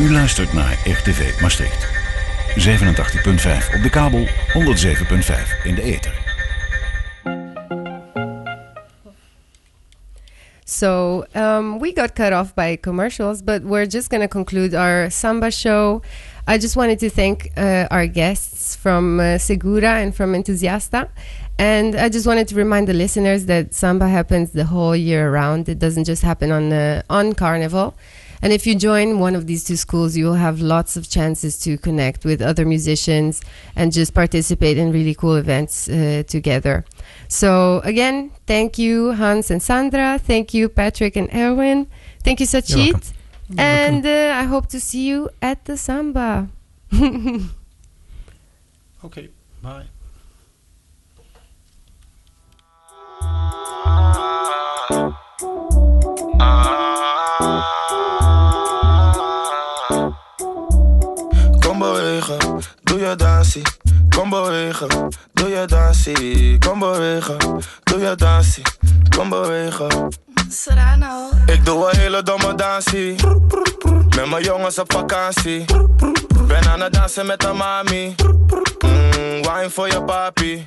U luistert naar RTV Maastricht. 87.5 op de kabel, 107.5 in de ether. So we got cut off by commercials, but we're just going to conclude our samba show. I just wanted to thank our guests from Segura and from Enthusiasta. And I just wanted to remind the listeners that samba happens the whole year round. It doesn't just happen on Carnival. And if you join one of these two schools, you will have lots of chances to connect with other musicians and just participate in really cool events together. So again, thank you, Hans and Sandra. Thank you, Patrick and Erwin. Thank you, Sachit. And I hope to see you at the samba. Okay, bye. Kom bewegen, doe je dansie. Kom bewegen, doe je dansie. Kom bewegen, doe je dansie. Kom bewegen. Serrano. Ik doe een hele domme dansie. Met mijn jongens op vakantie. Ben aan het dansen met de mami. Wine voor je papi.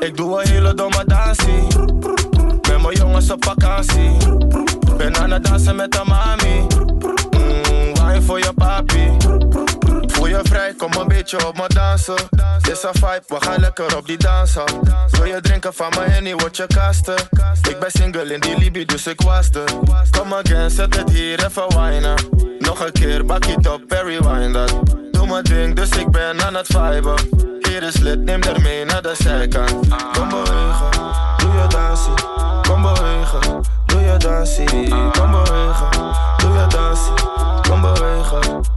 Ik doe een hele domme dansie. Met mijn jongens op vakantie. Ben aan het dansen met de mami. Wine voor je papi. Voel je vrij, kom een beetje op me dansen. Dit is een vibe, we gaan lekker op die dansen. Wil je drinken van me en niet word je kasten. Ik ben single in die Libië, dus ik was de. Kom again, zet het hier even winen. Nog een keer, bak je top en rewind dat. Doe mijn ding, dus ik ben aan het viben. Hier is lid, neem er mee naar de zijkant. Kom bewegen, doe je dansie. Kom bewegen, doe je dansie. Kom bewegen, doe je dansie. Kom bewegen.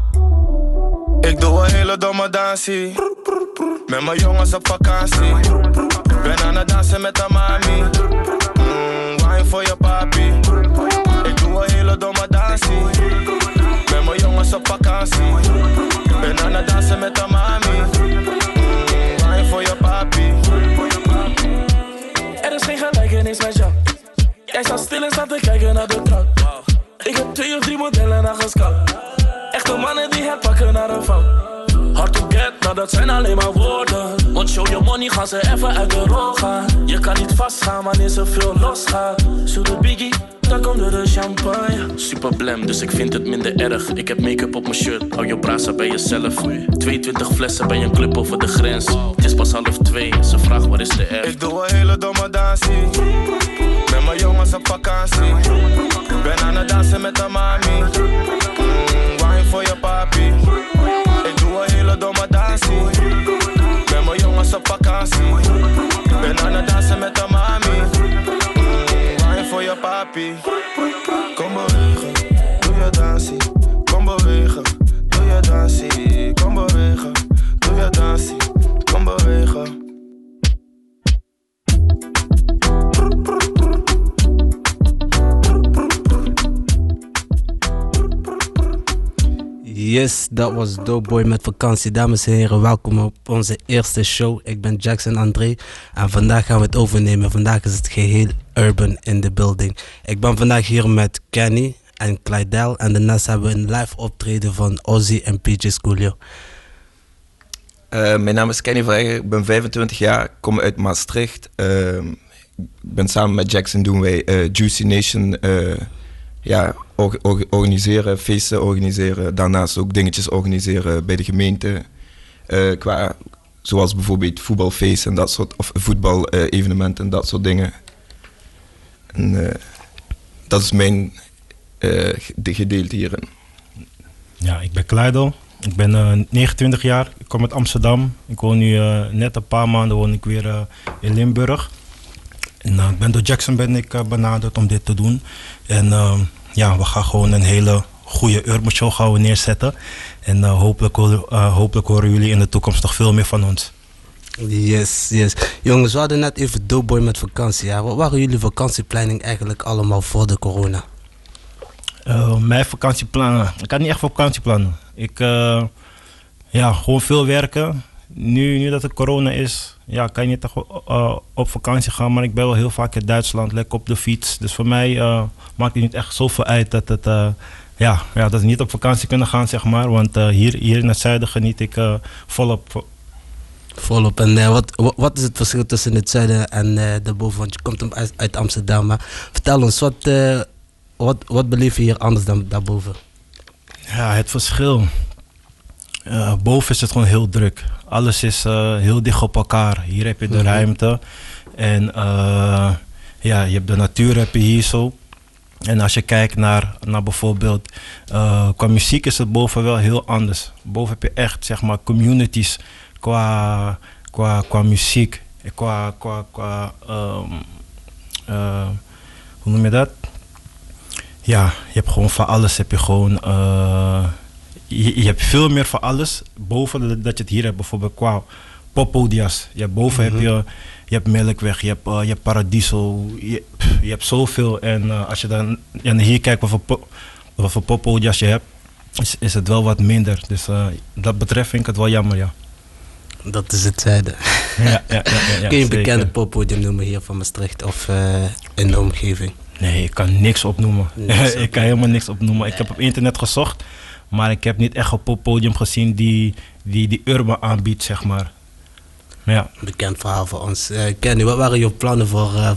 Ik doe een hele domme dansie. Met mijn jongens op vakantie. Ben aan het dansen met de mami. Wine voor je papi. Ik doe een hele domme dansie. Met mijn jongens op vakantie. Ben aan het dansen met de mami. Wine voor je papi. Er is geen gelijkenis met jou. Jij staat stil en staat te kijken naar de trap. Ik heb 2 of 3 modellen aan gescout. Echte mannen die herpakken naar een fout. Hard to get, nou dat zijn alleen maar woorden. Want show your money, gaan ze even uit de rol gaan. Je kan niet vastgaan wanneer ze veel losgaat. Zoete biggie, daar komt door de champagne. Super blem, dus ik vind het minder erg. Ik heb make-up op mijn shirt, hou je brasa bij jezelf. 22 flessen bij een club over de grens. Het is pas 1:30, ze vraagt waar is de erg. Ik doe een hele domme dansie. Met mijn jongens op vakantie. Ben aan het dansen met de mami. Voor je papi. Ik doe een hele domme dansie. Met mijn jongens op vakantie. Ben aan het dansen met de mami. Wine voor je papi. Kom bewegen, doe je dansie. Kom bewegen, doe je dansie. Kom bewegen, doe je dansie. Kom bewegen. Yes, dat was Doeboi met vakantie. Dames en heren, welkom op onze eerste show. Ik ben Jackson André en vandaag gaan we het overnemen. Vandaag is het geheel urban in the building. Ik ben vandaag hier met Kenny en Kleidal. En daarnaast hebben we een live optreden van Ozzy en PJ Skoolio. Mijn naam is Kenny Vrijger, ik ben 25 jaar, kom uit Maastricht. Ik ben samen met Jackson doen wij Juicy Nation... ja, organiseren, feesten organiseren, daarnaast ook dingetjes organiseren bij de gemeente. Qua, zoals bijvoorbeeld voetbalfeesten en dat soort, of voetbalevenementen en dat soort dingen. En, dat is mijn gedeelte hierin. Ja, ik ben Kleidal, ik ben 29 jaar, ik kom uit Amsterdam. Ik woon nu net een paar maanden woon ik weer in Limburg. En, door Jackson ben ik benaderd om dit te doen. En ja, we gaan gewoon een hele goede urban show gaan we neerzetten. En hopelijk horen jullie in de toekomst nog veel meer van ons. Yes, yes. Jongens, we hadden net even Doeboi met vakantie. Ja. Wat waren jullie vakantieplanning eigenlijk allemaal voor de corona? Mijn vakantieplannen? Ik had niet echt vakantieplannen. Ik, ja, gewoon veel werken. Nu dat het corona is, ja, kan je niet echt op vakantie gaan, maar ik ben wel heel vaak in Duitsland, lekker op de fiets. Dus voor mij maakt het niet echt zoveel uit dat het ja, dat we niet op vakantie kunnen gaan, zeg maar. Want hier in het zuiden geniet ik volop. Volop. En wat is het verschil tussen het zuiden en daarboven? Want je komt uit Amsterdam. Maar vertel ons, wat beleef je hier anders dan daarboven? Ja, het verschil. Boven is het gewoon heel druk. Alles is heel dicht op elkaar. Hier heb je de ruimte. En ja, je hebt de natuur heb je hier zo. En als je kijkt naar bijvoorbeeld, qua muziek is het boven wel heel anders. Boven heb je echt, zeg maar, communities qua muziek. Qua hoe noem je dat? Ja, je hebt gewoon van alles. Heb je gewoon... Je hebt veel meer van alles boven dat je het hier hebt. Bijvoorbeeld qua poppodia's. Boven heb je Melkweg, je hebt Paradiso. Je hebt zoveel. En als je dan hier kijkt wat voor poppodia's je hebt, is het wel wat minder. Dus dat betreft vind ik het wel jammer, ja. Dat is het zuiden. Ja, kun je een bekende poppodium noemen hier van Maastricht of in de omgeving? Nee, ik kan niks opnoemen. Ik kan helemaal niks opnoemen. Ik heb op internet gezocht. Maar ik heb niet echt een poppodium gezien die urban aanbiedt, zeg maar. Ja. Bekend verhaal voor ons. Kenny, wat waren jouw plannen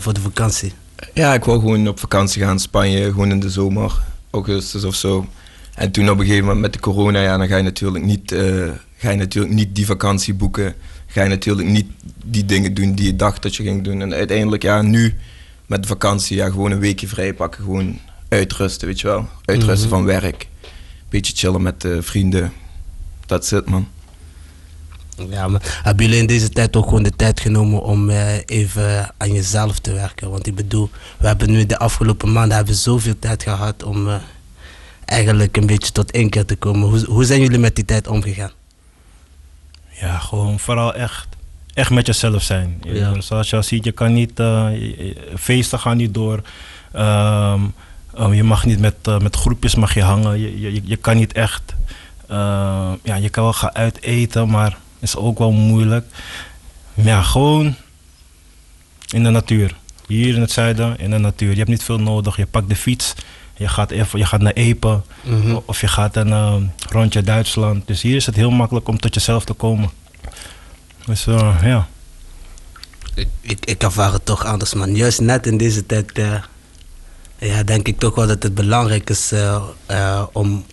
voor de vakantie? Ja, ik wou gewoon op vakantie gaan in Spanje, gewoon in de zomer, augustus of zo. En toen op een gegeven moment met de corona, ja, dan ga je natuurlijk niet die vakantie boeken. Ga je natuurlijk niet die dingen doen die je dacht dat je ging doen. En uiteindelijk, ja, nu met de vakantie, ja, gewoon een weekje vrij pakken. Gewoon uitrusten, weet je wel. Uitrusten van werk. Beetje chillen met vrienden. Dat is het, man. Ja, maar hebben jullie in deze tijd ook gewoon de tijd genomen om even aan jezelf te werken? Want ik bedoel, we hebben nu de afgelopen maanden zoveel tijd gehad om eigenlijk een beetje tot inkeer te komen. Hoe zijn jullie met die tijd omgegaan? Ja, gewoon vooral echt met jezelf zijn. Ja. Zoals je al ziet, je kan niet... feesten gaan niet door. Je mag niet met groepjes mag je hangen. Je kan niet echt... ja, je kan wel gaan uiteten, maar is ook wel moeilijk. Ja, gewoon in de natuur. Hier in het zuiden, in de natuur. Je hebt niet veel nodig. Je pakt de fiets, je gaat naar Epe of je gaat een rondje Duitsland. Dus hier is het heel makkelijk om tot jezelf te komen. Dus ja. Ik ervaar het toch anders, man. Juist net in deze tijd... ja, denk ik toch wel dat het belangrijk is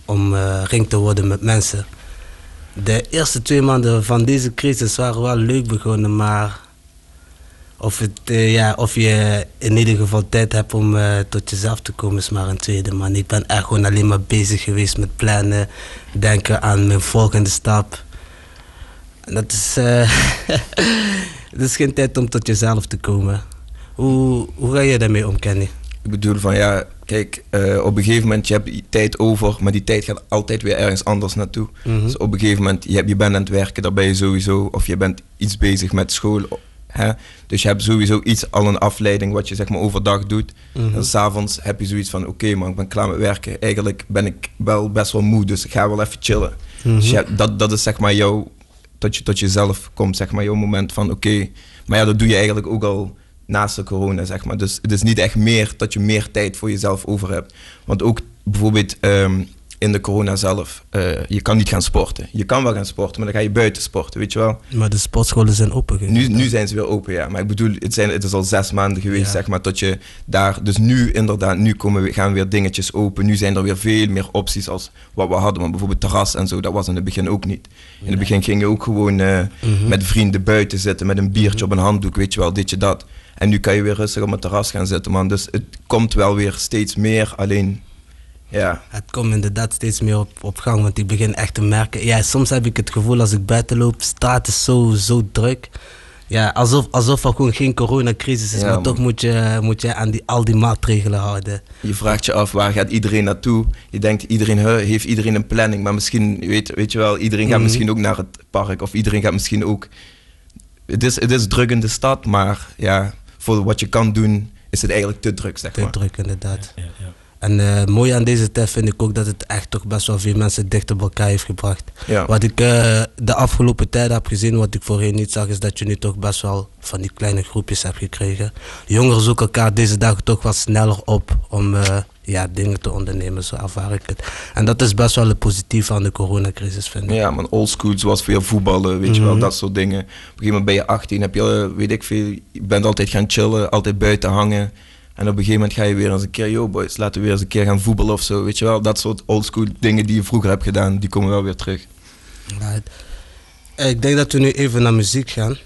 om ring te worden met mensen. De eerste 2 maanden van deze crisis waren wel leuk begonnen, maar of je in ieder geval tijd hebt om tot jezelf te komen is maar een tweede. Man, ik ben echt gewoon alleen maar bezig geweest met plannen, denken aan mijn volgende stap. En dat is, het is geen tijd om tot jezelf te komen. Hoe ga je daarmee om, Kenny? Ik bedoel van ja, kijk, op een gegeven moment je hebt je tijd over, maar die tijd gaat altijd weer ergens anders naartoe. Dus op een gegeven moment, je bent aan het werken, daar ben je sowieso, of je bent iets bezig met school. Hè? Dus je hebt sowieso al een afleiding wat je zeg maar overdag doet. En s'avonds heb je zoiets van, oké, man, ik ben klaar met werken. Eigenlijk ben ik wel best wel moe, dus ik ga wel even chillen. Dus dat is zeg maar jouw, dat je tot jezelf komt, zeg maar jouw moment van oké. Maar ja, dat doe je eigenlijk ook al naast de corona, zeg maar. Dus het is niet echt meer dat je meer tijd voor jezelf over hebt. Want ook bijvoorbeeld in de corona zelf, je kan niet gaan sporten. Je kan wel gaan sporten, maar dan ga je buiten sporten, weet je wel. Maar de sportscholen zijn open. Nu zijn ze weer open, ja. Maar ik bedoel, het is al 6 maanden geweest, zeg maar, dat je daar... Dus nu inderdaad, gaan weer dingetjes open. Nu zijn er weer veel meer opties als wat we hadden. Want bijvoorbeeld terras en zo, dat was in het begin ook niet. In het begin ging je ook gewoon met vrienden buiten zitten, met een biertje op een handdoek, weet je wel, ditje dat. En nu kan je weer rustig op het terras gaan zitten, man. Dus het komt wel weer steeds meer, alleen... Ja. Het komt inderdaad steeds meer op gang, want ik begin echt te merken. Ja, soms heb ik het gevoel als ik buiten loop, straat is zo druk. Ja, alsof er gewoon geen coronacrisis is, ja, maar toch moet je aan al die maatregelen houden. Je vraagt je af, waar gaat iedereen naartoe? Je denkt, heeft iedereen een planning? Maar misschien, weet je wel, iedereen gaat misschien ook naar het park. Of iedereen gaat misschien ook... Het is druk in de stad, maar ja, voor wat je kan doen, is het eigenlijk te druk, zeg maar. Te druk, inderdaad. Ja. En mooi aan deze tijd vind ik ook dat het echt toch best wel veel mensen dichter bij elkaar heeft gebracht. Ja. Wat ik de afgelopen tijd heb gezien, wat ik voorheen niet zag, is dat je nu toch best wel van die kleine groepjes hebt gekregen. Jongeren zoeken elkaar deze dagen toch wat sneller op om ja, dingen te ondernemen. Zo ervaar ik het. En dat is best wel het positieve aan de coronacrisis, vind ik. Ja, man, oldschool, zoals veel voetballen, weet je wel, dat soort dingen. Op een gegeven moment ben je 18, heb je, weet ik veel, je bent altijd gaan chillen, altijd buiten hangen. En op een gegeven moment ga je weer eens een keer, yo boys, laten we weer eens een keer gaan voetballen of zo, weet je wel. Dat soort oldschool dingen die je vroeger hebt gedaan, die komen wel weer terug. Right. Ik denk dat we nu even naar muziek gaan.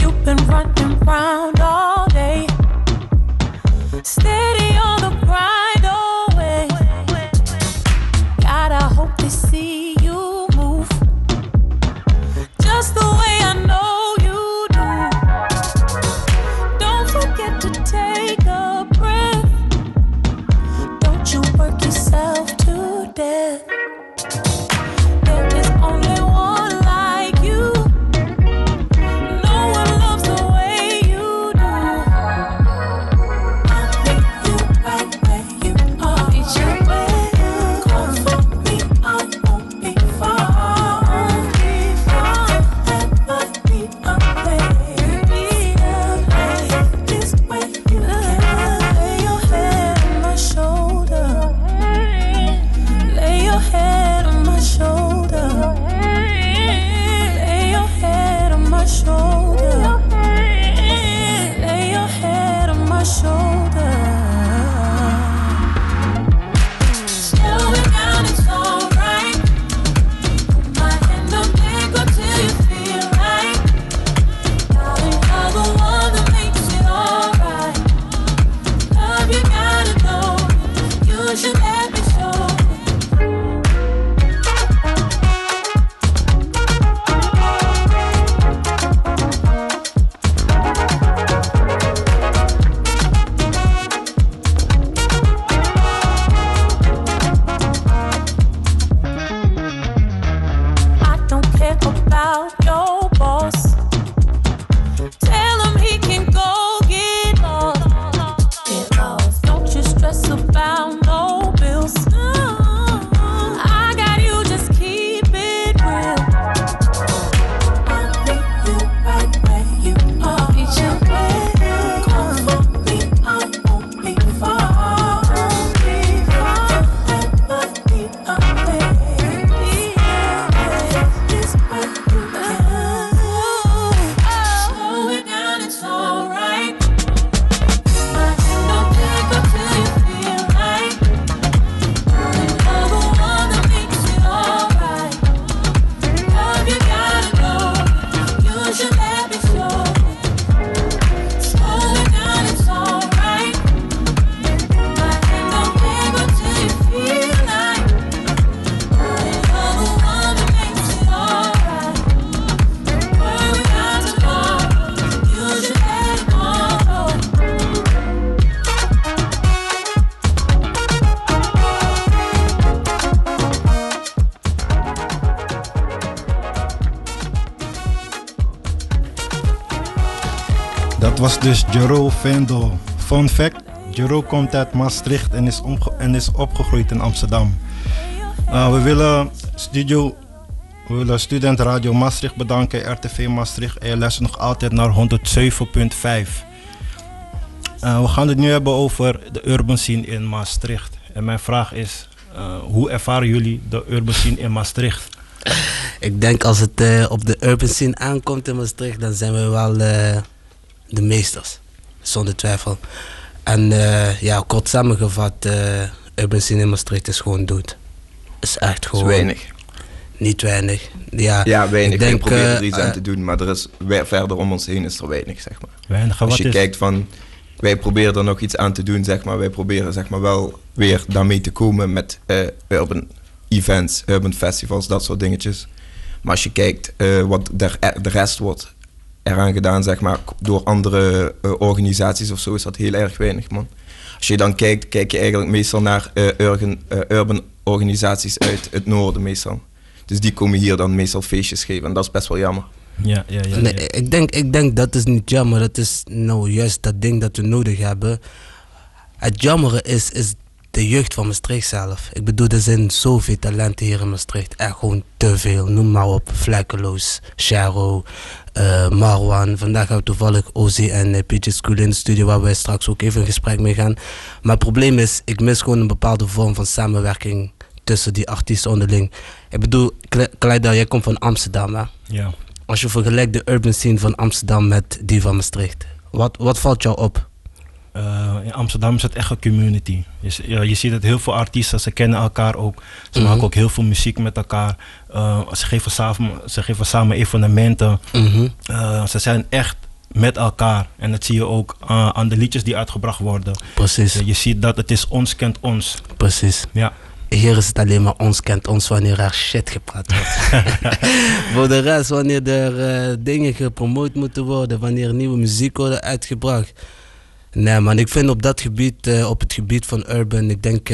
You've been running round all day, steady on the grind away. God, I hope they see you move, just the way I know. Was dus Jero Vendel. Fun fact, Jero komt uit Maastricht en is opgegroeid in Amsterdam. We willen Student Radio Maastricht bedanken, RTV Maastricht. En je luistert nog altijd naar 107.5. We gaan het nu hebben over de urban scene in Maastricht. En mijn vraag is, hoe ervaren jullie de urban scene in Maastricht? Ik denk als het op de urban scene aankomt in Maastricht, dan zijn we wel... de meesters, zonder twijfel. En ja, kort samengevat, urban scene in Maastricht is gewoon dood. Is echt gewoon... Is weinig. Niet weinig. Ja, ja, weinig. Ik denk, probeer er iets aan te doen, maar er is, verder om ons heen is er weinig, zeg maar. Weinig, als je kijkt van, wij proberen er nog iets aan te doen, zeg maar. Wij proberen, zeg maar, wel weer daarmee te komen met urban events, urban festivals, dat soort dingetjes. Maar als je kijkt wat de rest wordt eraan gedaan, zeg maar, door andere organisaties of zo, is dat heel erg weinig, man. Als je dan kijkt, kijk je eigenlijk meestal naar urban organisaties uit het noorden meestal. Dus die komen hier dan meestal feestjes geven en dat is best wel jammer. Ja. Nee, ik denk dat is niet jammer, dat is nou juist dat ding dat we nodig hebben. Het jammere is de jeugd van Maastricht zelf. Ik bedoel, er zijn zoveel talenten hier in Maastricht. Echt gewoon te veel. Noem maar op. Vlekkeloos, Shero, Marwan. Vandaag hebben we toevallig Ozzy en PJ Skoolio in de studio, waar wij straks ook even een gesprek mee gaan. Maar het probleem is, ik mis gewoon een bepaalde vorm van samenwerking tussen die artiesten onderling. Ik bedoel, Kleidal, jij komt van Amsterdam, hè? Ja. Als je vergelijkt de urban scene van Amsterdam met die van Maastricht, wat valt jou op? In Amsterdam is het echt een community. Je ziet dat heel veel artiesten, ze kennen elkaar ook. Ze maken ook heel veel muziek met elkaar. Ze geven samen evenementen. Ze zijn echt met elkaar. En dat zie je ook aan de liedjes die uitgebracht worden. Precies. Je ziet dat het is ons kent ons. Precies. Ja. Hier is het alleen maar ons kent ons wanneer er shit gepraat wordt. Voor de rest, wanneer er dingen gepromoot moeten worden, wanneer nieuwe muziek wordt uitgebracht. Nee man, ik vind op dat gebied, op het gebied van urban, ik denk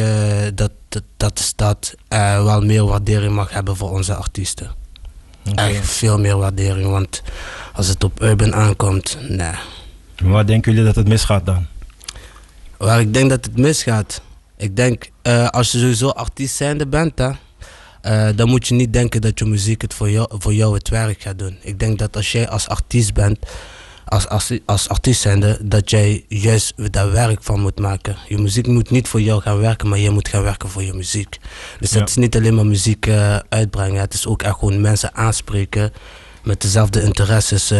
dat de stad wel meer waardering mag hebben voor onze artiesten. Okay. Echt veel meer waardering, want als het op urban aankomt, nee. Waar denken jullie dat het misgaat dan? Waar ik denk dat het misgaat? Ik denk, als je sowieso artiest zijnde bent, hè, dan moet je niet denken dat je muziek het voor jou het werk gaat doen. Ik denk dat als jij als artiest bent, als artiest zijnde, dat jij juist daar werk van moet maken. Je muziek moet niet voor jou gaan werken, maar jij moet gaan werken voor je muziek. Dus dat is niet alleen maar muziek uitbrengen, het is ook echt gewoon mensen aanspreken met dezelfde interesses,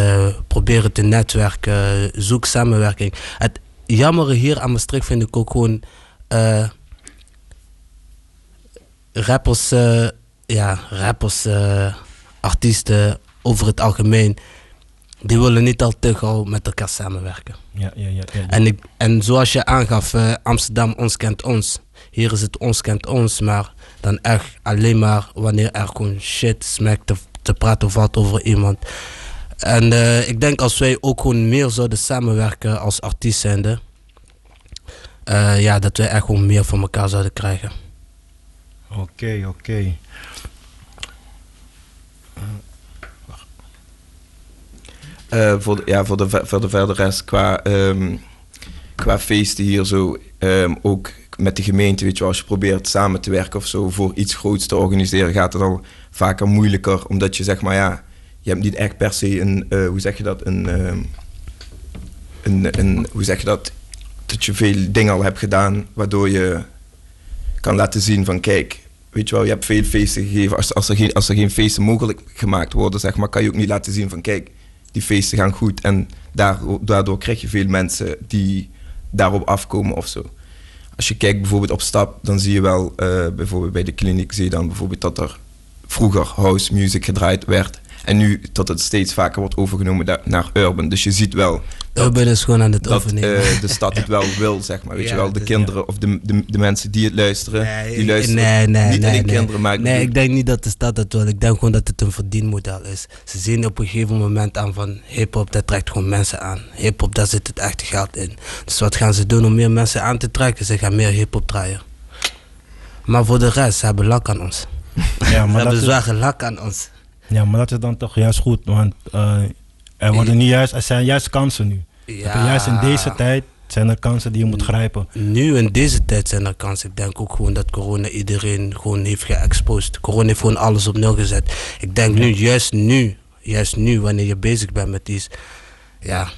proberen te netwerken, zoek samenwerking. Het jammere hier aan Maastricht vind ik ook gewoon... rappers, artiesten over het algemeen, die willen niet al te gauw met elkaar samenwerken. Ja. En zoals je aangaf, Amsterdam ons kent ons. Hier is het ons kent ons, maar dan echt alleen maar wanneer er gewoon shit smaakt te praten valt over iemand. En ik denk als wij ook gewoon meer zouden samenwerken als artiest zijnde, dat we echt gewoon meer van elkaar zouden krijgen. Oké. Voor de verdere rest, qua feesten hier zo, ook met de gemeente, weet je, als je probeert samen te werken of zo, voor iets groots te organiseren, gaat het al vaker moeilijker, omdat je zeg maar, ja, je hebt niet echt per se dat je veel dingen al hebt gedaan, waardoor je kan laten zien van kijk, weet je wel, je hebt veel feesten gegeven. Als er geen feesten mogelijk gemaakt worden, zeg maar, kan je ook niet laten zien van kijk, die feesten gaan goed. En daardoor krijg je veel mensen die daarop afkomen of zo. Als je kijkt bijvoorbeeld op stap, dan zie je wel, bijvoorbeeld bij de kliniek, zie je dan bijvoorbeeld dat er vroeger house music gedraaid werd. En nu dat het steeds vaker wordt overgenomen naar urban. Dus je ziet wel dat, urban is gewoon aan het overnemen. De stad het wel wil, zeg maar. Weet je wel, de kinderen of de mensen die het luisteren, die luisteren niet alleen kinderen. Maar ik denk niet dat de stad dat wil. Ik denk gewoon dat het een verdienmodel is. Ze zien op een gegeven moment aan van hip-hop, dat trekt gewoon mensen aan. Hip-hop, daar zit het echt geld in. Dus wat gaan ze doen om meer mensen aan te trekken? Ze gaan meer hip-hop draaien. Maar voor de rest, ze hebben lak aan ons. Ja, maar ze hebben zware lak aan ons. Ja, maar dat is dan toch juist goed, want er zijn juist kansen nu. Ja. Juist in deze tijd zijn er kansen die je moet grijpen. Nu in deze tijd zijn er kansen. Ik denk ook gewoon dat corona iedereen gewoon heeft geëxposed. Corona heeft gewoon alles op nul gezet. Ik denk nu, juist nu, wanneer je bezig bent met iets, ja,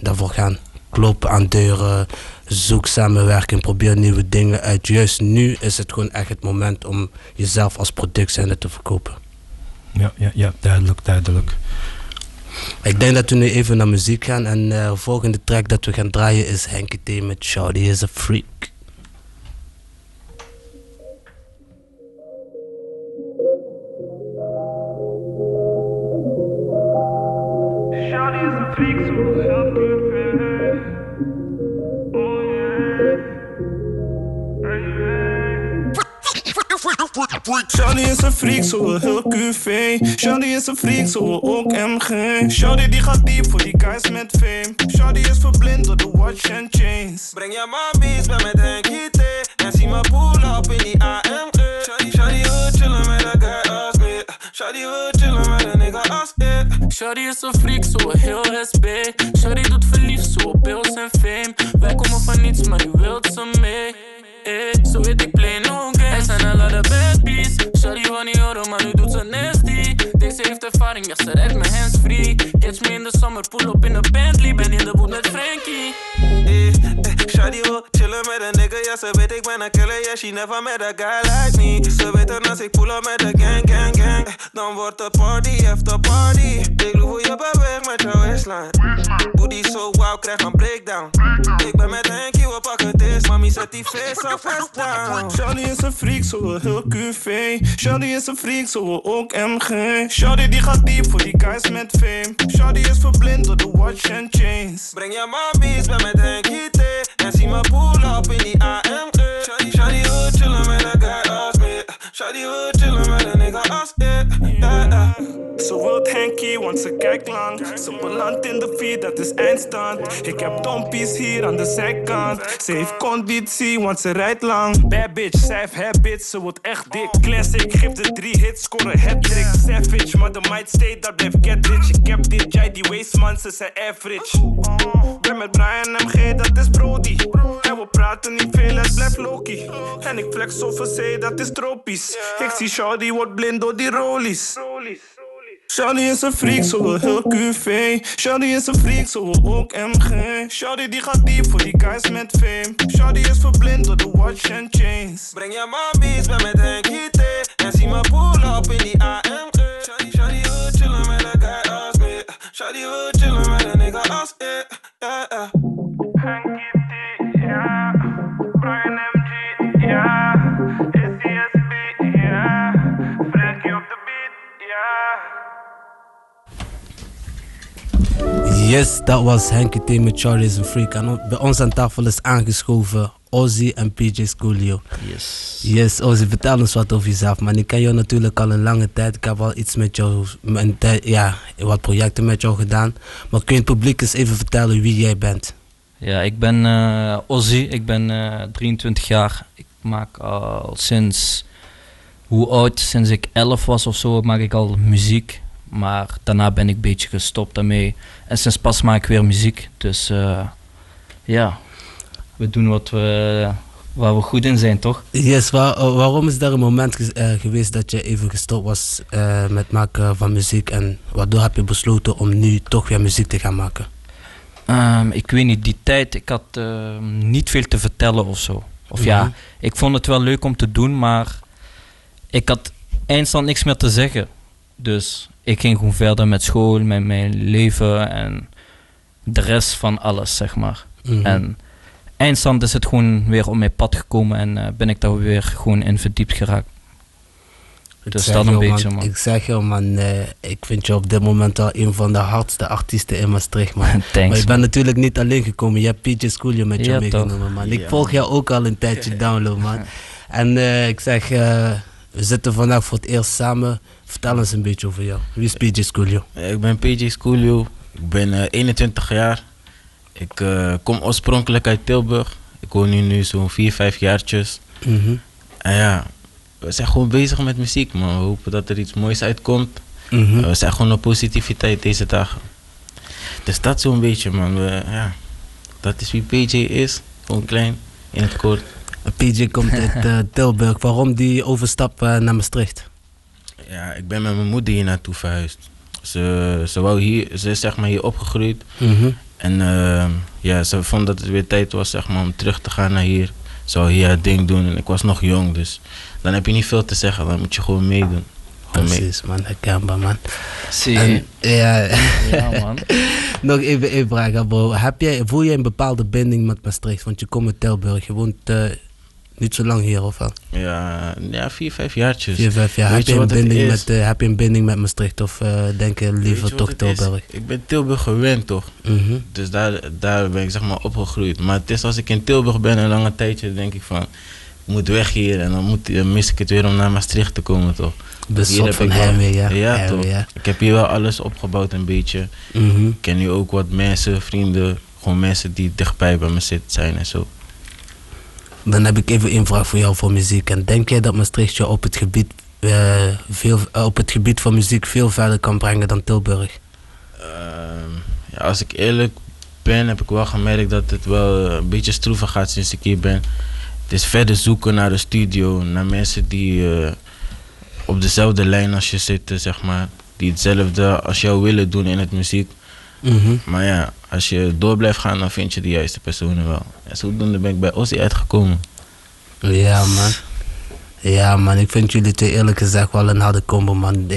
daarvoor gaan. Klop aan deuren, zoek samenwerking, probeer nieuwe dingen uit. Juist nu is het gewoon echt het moment om jezelf als product zijnde te verkopen. Ja, duidelijk. Ik denk dat we nu even naar muziek gaan en de volgende track dat we gaan draaien is Henkie met Shawty is a Freak. Shawty is a freak, zo grappig. Shawty is een freak, zo een heel QV. Shawty is een freak, zo ook MG. Shawty die gaat diep voor die guys met fame. Shawty is verblind door de watch and chains. Breng je mamies bij met Henkie T. En zie me pull up in die AMG. Shawty wil chillen met een guy als me. Shawty wil chillen met een nigga als it. Shawty is een freak, zo heel SB. Shawty doet verliefd, zo bills en fame. Wij komen van niets, maar nu wilt ze mee. Zo weet ik play no games. Er zijn een lot of bad bees. Shawty wou niet horen, maar nu doet ze nasty. Deze heeft ervaring, ja ze rijdt mijn hands free. Catch me in de summer, pull up in de Bentley. Ben in de boot met Frankie. Shawty wil chillen met een nigga, ja ze weet ik ben een killer. Yeah, she never met a guy like me. Ze weet er als ik pull up met de gang, gang, gang. Dan wordt de party after party. Ik loef hoe je beweegt met jouw waistline. Booty so wow, krijg een breakdown. Ik ben met Henkie, we pakken this. Mami zet die face al vast down. Shawty is een freak, zo heel QV. Shawty is een freak, zo ook MG. Shawty die gaat diep voor die guys met fame. Shawty is verblind door de watch and chains. Breng je mamies, ben met Henkie T. En zie me pull up in die AME. Shawty wil chillen met een guy als me. Shawty wil chillen met een nigga als it. Ze wilt Henkie, want ze kijkt lang. Ze belandt in de feed, dat is eindstand. Ik heb dompies hier aan de zijkant. Ze heeft conditie, want ze rijdt lang. Bad bitch, zij heeft habits, ze wordt echt dik. Classic, geef de 3 hits, score een hat-trick. Savage, maar de might stay, dat blijft get rich. Ik heb dit, jij die waste man, ze zijn average. Ben met Brian MG, dat is Brody. En we praten niet veel, het blijft Loki. En ik flex over zee, dat is tropisch. Ik zie Shawty wordt blind door die rollies. Shawty is een freak, zo heel QV. Shawty is een freak, zo ook MG. Shawty die gaat diep voor die guys met fame. Shawty is verblind door de watch and chains. Breng je mamies, ben met Henkie T. En zie me pull up in die AMG. Shawty wil chillen met een guy als me. Shawty wil chillen met een nigga als ik. Henkie T, ja. Brian MG, ja. SCSB, ja. Frankie op de beat, ja. Yes, dat was Henkie T met Shawty is een Freak. En bij ons aan tafel is aangeschoven Ozzy en PJ Skoolio. Yes. Yes, Ozzy, vertel ons wat over jezelf, man. Ik ken jou natuurlijk al een lange tijd. Ik heb al iets met jou, ja, wat projecten met jou gedaan. Maar kun je het publiek eens even vertellen wie jij bent? Ja, ik ben Ozzy. Ik ben 23 jaar. Ik maak al sinds, hoe oud, sinds ik 11 was of zo, maak ik al muziek. Maar daarna ben ik een beetje gestopt daarmee. En sinds pas maak ik weer muziek. Dus ja, we doen wat we, waar we goed in zijn, toch? Yes, waarom is er een moment geweest dat je even gestopt was met maken van muziek? En waardoor heb je besloten om nu toch weer muziek te gaan maken? Ik weet niet, die tijd, ik had niet veel te vertellen of zo. Of ja, ik vond het wel leuk om te doen, maar ik had eindstand niks meer te zeggen. Dus ik ging gewoon verder met school, met mijn leven en de rest van alles, zeg maar. Mm-hmm. En eindstand is het gewoon weer op mijn pad gekomen en ben ik daar weer gewoon in verdiept geraakt. Dus dat een beetje, man. Ik zeg je, man, ik vind je op dit moment al een van de hardste artiesten in Maastricht, man. Thanks, maar je bent natuurlijk niet alleen gekomen, je hebt PJ Skoolio met jou meegenomen, man. Ik volg jou ook al een tijdje download, man. En ik zeg, we zitten vandaag voor het eerst samen. Vertel eens een beetje over jou. Wie is PJ Skoolio? Ik ben PJ Skoolio. Ik ben 21 jaar. Ik kom oorspronkelijk uit Tilburg. Ik woon nu zo'n 4-5 jaartjes. Mm-hmm. En ja, we zijn gewoon bezig met muziek, man. We hopen dat er iets moois uitkomt. Mm-hmm. We zijn gewoon op positiviteit deze dagen. Dus dat zo'n beetje, man. Ja, dat is wie PJ is. Gewoon klein, in het kort. PJ komt uit Tilburg. Waarom die overstap naar Maastricht? Ja, ik ben met mijn moeder hier naartoe verhuisd. Ze is zeg maar hier opgegroeid. Mm-hmm. En ja, ze vond dat het weer tijd was, zeg maar, om terug te gaan naar hier. Ze wou hier haar ding doen en ik was nog jong, dus dan heb je niet veel te zeggen. Dan moet je gewoon meedoen. Gewoon precies, man. Herkenbaar, man. Zie je? Ja. Ja, man. Nog even vragen, bro. Voel jij een bepaalde binding met Maastricht? Want je komt uit Tilburg, je woont... niet zo lang hier, of wel? Ja, 4-5 jaartjes. 4-5 jaar. Heb je een binding met Maastricht of denk je liever toch Tilburg? Ik ben Tilburg gewend, toch? Mm-hmm. Dus daar ben ik, zeg maar, opgegroeid. Maar het is als ik in Tilburg ben een lange tijdje, denk ik van... Ik moet weg hier en dan mis ik het weer om naar Maastricht te komen, toch? Dus hier heb van ik Heimwee, ja. Ja, Heimwee, toch? Ja. Ik heb hier wel alles opgebouwd een beetje. Mm-hmm. Ik ken nu ook wat mensen, vrienden. Gewoon mensen die dichtbij bij me zitten zijn en zo. Dan heb ik even een vraag voor jou voor muziek. En denk jij dat Maastricht je op het gebied van muziek veel verder kan brengen dan Tilburg? Ja, als ik eerlijk ben, heb ik wel gemerkt dat het wel een beetje stroever gaat sinds ik hier ben. Het is verder zoeken naar de studio, naar mensen die op dezelfde lijn als je zitten, zeg maar. Die hetzelfde als jou willen doen in het muziek. Mm-hmm. Maar ja, als je door blijft gaan, dan vind je de juiste personen wel. En zodoende ben ik bij Ozzy uitgekomen. Ja, man. Ja, man, ik vind jullie twee eerlijk gezegd wel een harde combo, man.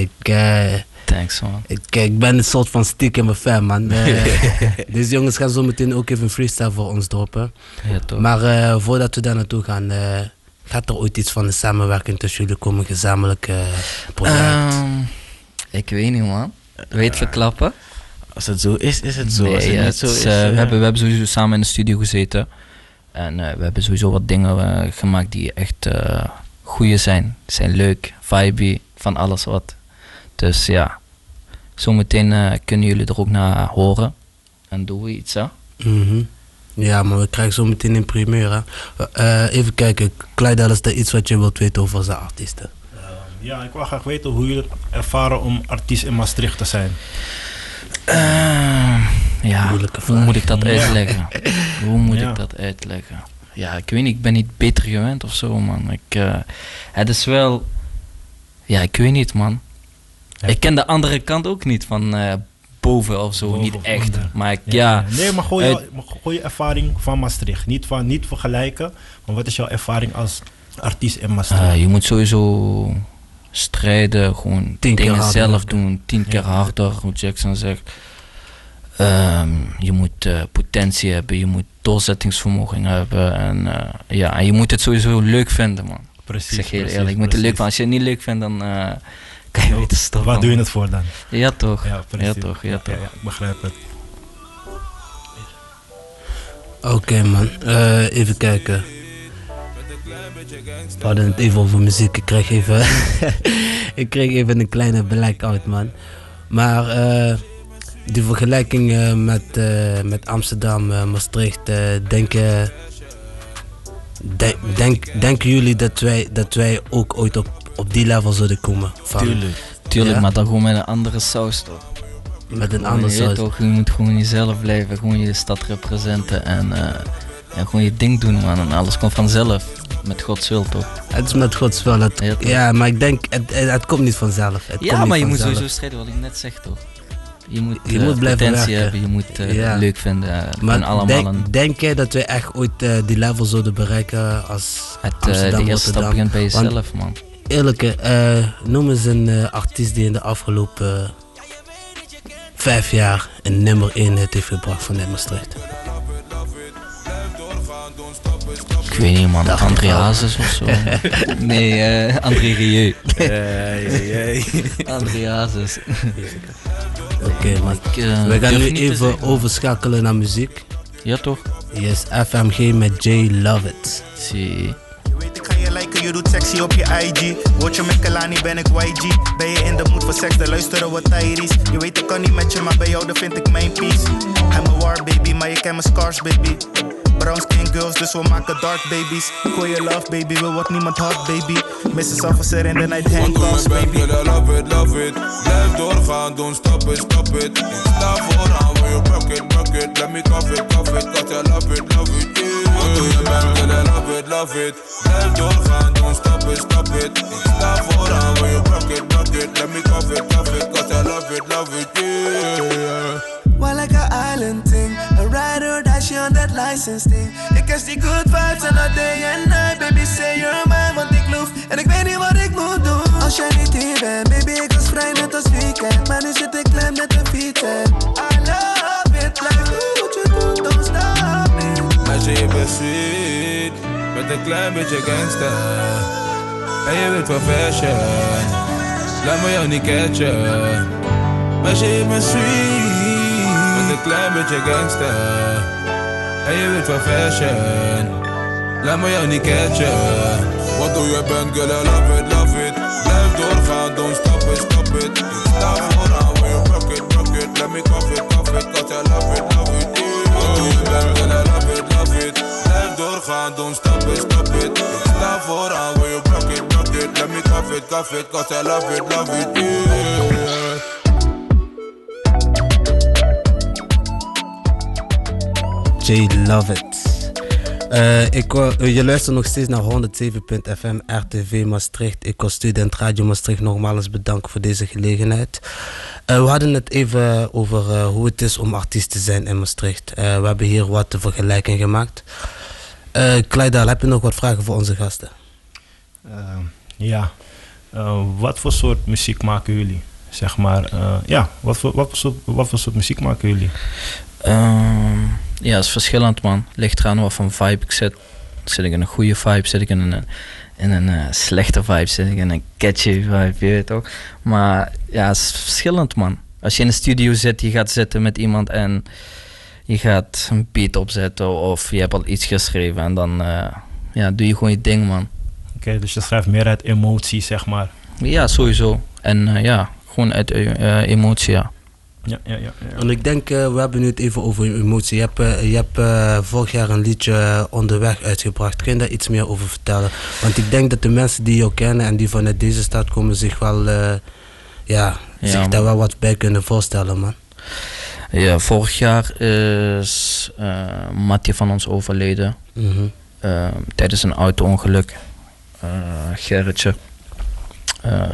Thanks, man. Ik ben een soort van stiekem een fan, man. Deze jongens gaan zo meteen ook even een freestyle voor ons droppen. Ja, toch. Maar voordat we daar naartoe gaan, gaat er ooit iets van de samenwerking tussen jullie komen, gezamenlijk project? Ik weet niet, man. Weet verklappen? Als het zo is, is het zo. Nee, als het niet zo is, we hebben sowieso samen in de studio gezeten. En we hebben sowieso wat dingen gemaakt die echt goeie zijn. Zijn leuk, vibe, van alles wat. Dus ja, zometeen kunnen jullie er ook naar horen. En doen we iets, hè? Mm-hmm. Ja, maar we krijgen zometeen een primeur, hè? Even kijken, Kleidal, is er iets wat je wilt weten over zijn artiesten? Ja, ik wil graag weten hoe jullie het ervaren om artiest in Maastricht te zijn. Ja, hoe moet ik dat uitleggen? Ja, ik weet niet, ik ben niet beter gewend of zo, man. Het is wel... Ja, ik weet niet, man. Ik ken de andere kant ook niet van boven of zo, boven, niet echt. Maar ja. Nee, maar gooi je ervaring van Maastricht. Niet vergelijken, maar wat is jouw ervaring als artiest in Maastricht? Je moet sowieso strijden, gewoon dingen zelf doen, 10 keer harder, hoe Jackson zegt. Je moet potentie hebben, je moet doorzettingsvermogen hebben en je moet het sowieso leuk vinden, man. Precies. Ik zeg heel eerlijk, je moet het leuk vinden. Als je het niet leuk vindt, dan kan je weten stoppen. Waar doe je het voor dan? Ja, toch? Ja, precies. Ja, toch. Ja, ik begrijp het. Oké, man, even kijken. We hadden het even over muziek, ik kreeg even een kleine blackout, man. Maar die vergelijking met Amsterdam, Maastricht, denken jullie dat wij ook ooit op die level zouden komen? Tuurlijk, ja? Maar dan gewoon met een andere saus, toch? Met een andere saus? Toch, je moet gewoon jezelf blijven, gewoon je stad representen en gewoon je ding doen, man. En alles komt vanzelf. Met Gods wil, toch? Het is met Gods wil. Ja, maar ik denk, het komt niet vanzelf. Je moet sowieso strijden, wat ik net zeg, toch? Je moet blijven potentie werken. Hebben, je moet leuk vinden. Maar allemaal denk jij dat we echt ooit die level zouden bereiken als Amsterdam, de eerste stap begint bij jezelf, man. Eerlijk, noem eens een artiest die in de afgelopen 5 jaar een nummer 1 heeft gebracht van Maastricht. Ik weet niet, man, André Hazes of zo. Nee, André Rieu. André Hazes. Oké, man. We gaan nu even overschakelen naar muziek. Ja, toch? Yes, FMG met J Love It. Zie. Je doet sexy op je IG. Word je met Kalani, ben ik YG. Ben je in de mood voor seks, dan luisteren wat Tyrese. Je weet ik kan niet met je, maar bij jou dan vind ik mijn peace. I'm a war baby, maar je kent mijn scars baby. Brown skin girls, dus we maken dark babies. Kooi love baby, wil wat niemand had baby. Mrs. Officer in the night handcuffs baby. Want om love it. Blijf doorgaan, doen stop it. Ik sta vooraan, wil bucket. Let me cough it, cause I love it, yeah. Want doe je bent, love it. Blijf doorgaan, doen stop it. Ik sta vooraan, wil bucket. Let me cough it, cause I love it, yeah. Why like an island thing, a rider she on that license thing. Ik catch die good vibes en all day and night. Baby say you're mine, want ik loof en ik weet niet wat ik moet doen. Als jij niet hier bent, baby ik was vrij net als weekend. Maar nu zit ik klem met een fietsen. I love it, blijf doen wat je doet, don't stop me. Meisje je bent sweet, met een klein beetje gangster. En je bent van fashion, laat me jou niet catchen. Meisje je bent sweet, met een klein beetje gangster. En je weet van fashion, laat me jou niet catchen. Wat doe je bent, girl, I love it. Blijf doorgaan, don't stop it. Ik sta vooraan, wil bucket. Let me cough it, cause I love it, yeah. Wat doe je bent, girl, I love it. Blijf doorgaan, don't stop it. Ik sta vooraan, wil bucket. Let me cough it, cause I love it, yeah. DJ Love It. Je luistert nog steeds naar 107.fm RTV Maastricht. Ik wil Student Radio Maastricht nogmaals bedanken voor deze gelegenheid. We hadden het even over hoe het is om artiest te zijn in Maastricht. We hebben hier wat vergelijking gemaakt. Kleidal, heb je nog wat vragen voor onze gasten? Wat voor soort muziek maken jullie? Zeg maar, wat voor soort muziek maken jullie? Ja, het is verschillend, man. Ligt eraan wat voor vibe ik zit. Zit ik in een goede vibe? Zit ik in een slechte vibe? Zit ik in een catchy vibe? Je weet ook. Maar ja, het is verschillend, man. Als je in de studio zit, je gaat zitten met iemand en je gaat een beat opzetten of je hebt al iets geschreven en dan doe je gewoon je ding, man. Oké, dus je schrijft meer uit emotie, zeg maar. Ja, sowieso. En gewoon uit emotie, ja. Ja. En ik denk, we hebben nu het even over emotie. Je hebt vorig jaar een liedje Onderweg uitgebracht. Kun je daar iets meer over vertellen? Want ik denk dat de mensen die jou kennen en die vanuit deze stad komen zich wel, zich daar wel wat bij kunnen voorstellen, man. Ja, vorig jaar is Mattie van ons overleden. Mm-hmm. Tijdens een auto-ongeluk. Gerritje.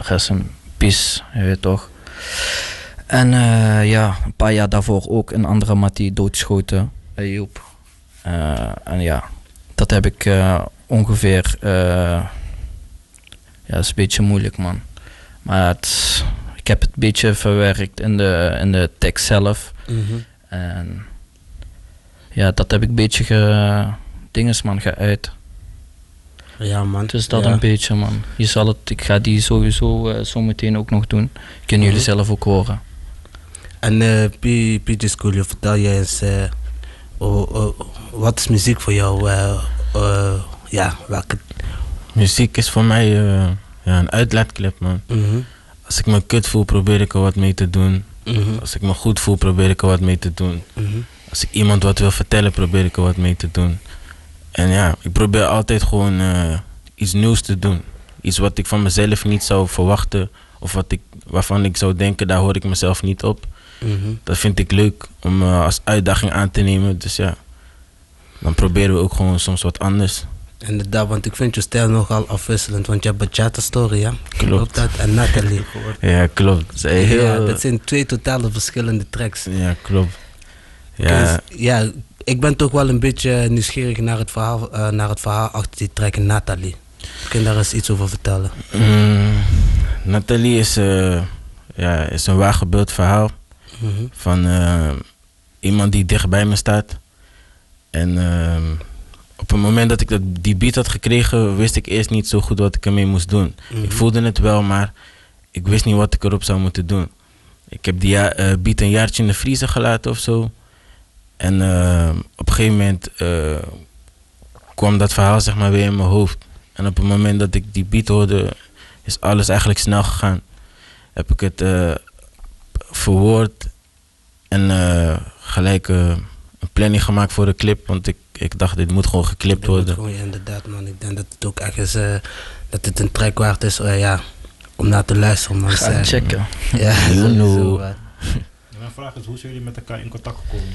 Rest in peace, je weet toch. En een paar jaar daarvoor ook een andere Mattie doodgeschoten, Joep. Dat heb ik ongeveer. Het is een beetje moeilijk, man. Maar ik heb het een beetje verwerkt in de tekst zelf. Mm-hmm. En ja, dat heb ik een beetje geuit. Ja, man. Dus dat een beetje, man. Je zal het, ik ga die sowieso zo meteen ook nog doen. Kunnen jullie zelf ook horen. En PJ Skoolio, vertel jij eens, wat is muziek voor jou? Welke? Muziek is voor mij een uitlaatklep, man. Mm-hmm. Als ik me kut voel, probeer ik er wat mee te doen. Mm-hmm. Als ik me goed voel, probeer ik er wat mee te doen. Mm-hmm. Als ik iemand wat wil vertellen, probeer ik er wat mee te doen. En ja, ik probeer altijd gewoon iets nieuws te doen. Iets wat ik van mezelf niet zou verwachten. Of waarvan ik zou denken, daar hoor ik mezelf niet op. Mm-hmm. Dat vind ik leuk om als uitdaging aan te nemen. Dus ja, dan proberen we ook gewoon soms wat anders. Inderdaad, want ik vind je stijl nogal afwisselend. Want je hebt Bachata Story, ja? Klopt. Dat en Nathalie. Ja, klopt. Dat zijn twee totale verschillende tracks. Ja, klopt. Ja. Ik ben toch wel een beetje nieuwsgierig naar het verhaal achter die track Nathalie. Kun je daar eens iets over vertellen? Nathalie is een waargebeurd verhaal. Mm-hmm. Van iemand die dicht bij me staat. En op het moment dat ik die beat had gekregen, wist ik eerst niet zo goed wat ik ermee moest doen. Mm-hmm. Ik voelde het wel, maar ik wist niet wat ik erop zou moeten doen. Ik heb die beat een jaartje in de vriezer gelaten of zo. En op een gegeven moment kwam dat verhaal, zeg maar, weer in mijn hoofd. En op het moment dat ik die beat hoorde, is alles eigenlijk snel gegaan. Heb ik het verwoord en gelijk een planning gemaakt voor de clip. Want ik dacht, dit moet gewoon geklipt worden. Gewoon, ja, inderdaad, man. Ik denk dat het ook echt is, dat het een track waard is om naar te luisteren. Man. Gaan checken. Ja, sowieso. Mijn vraag is, hoe zijn jullie met elkaar in contact gekomen?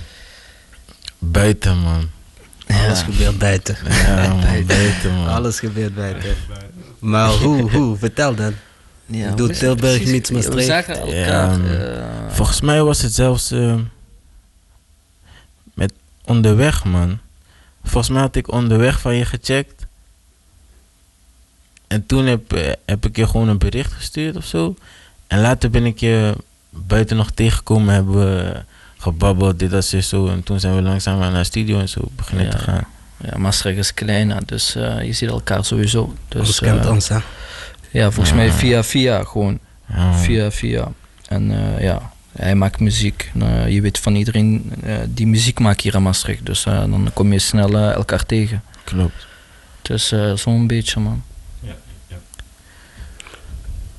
Buiten, man. Alles gebeurt buiten. Ja, man, buiten, man. Alles gebeurt buiten. Maar hoe? Vertel dan. Ja, doet Tilburg niets meer streek? Ja, volgens mij was het zelfs met Onderweg, man. Volgens mij had ik Onderweg van je gecheckt. En toen heb ik je gewoon een bericht gestuurd of zo. En later ben ik je buiten nog tegengekomen, hebben we gebabbeld, dit, dat, zo. En toen zijn we langzaam naar de studio en zo beginnen te gaan. Ja, Maastricht is kleiner, dus je ziet elkaar sowieso. Dus kent ons, hè? Ja, volgens mij via gewoon. Ja. Via. En hij maakt muziek. Je weet van iedereen die muziek maakt hier in Maastricht. Dus dan kom je snel elkaar tegen. Klopt. Dus zo'n beetje, man. Ja.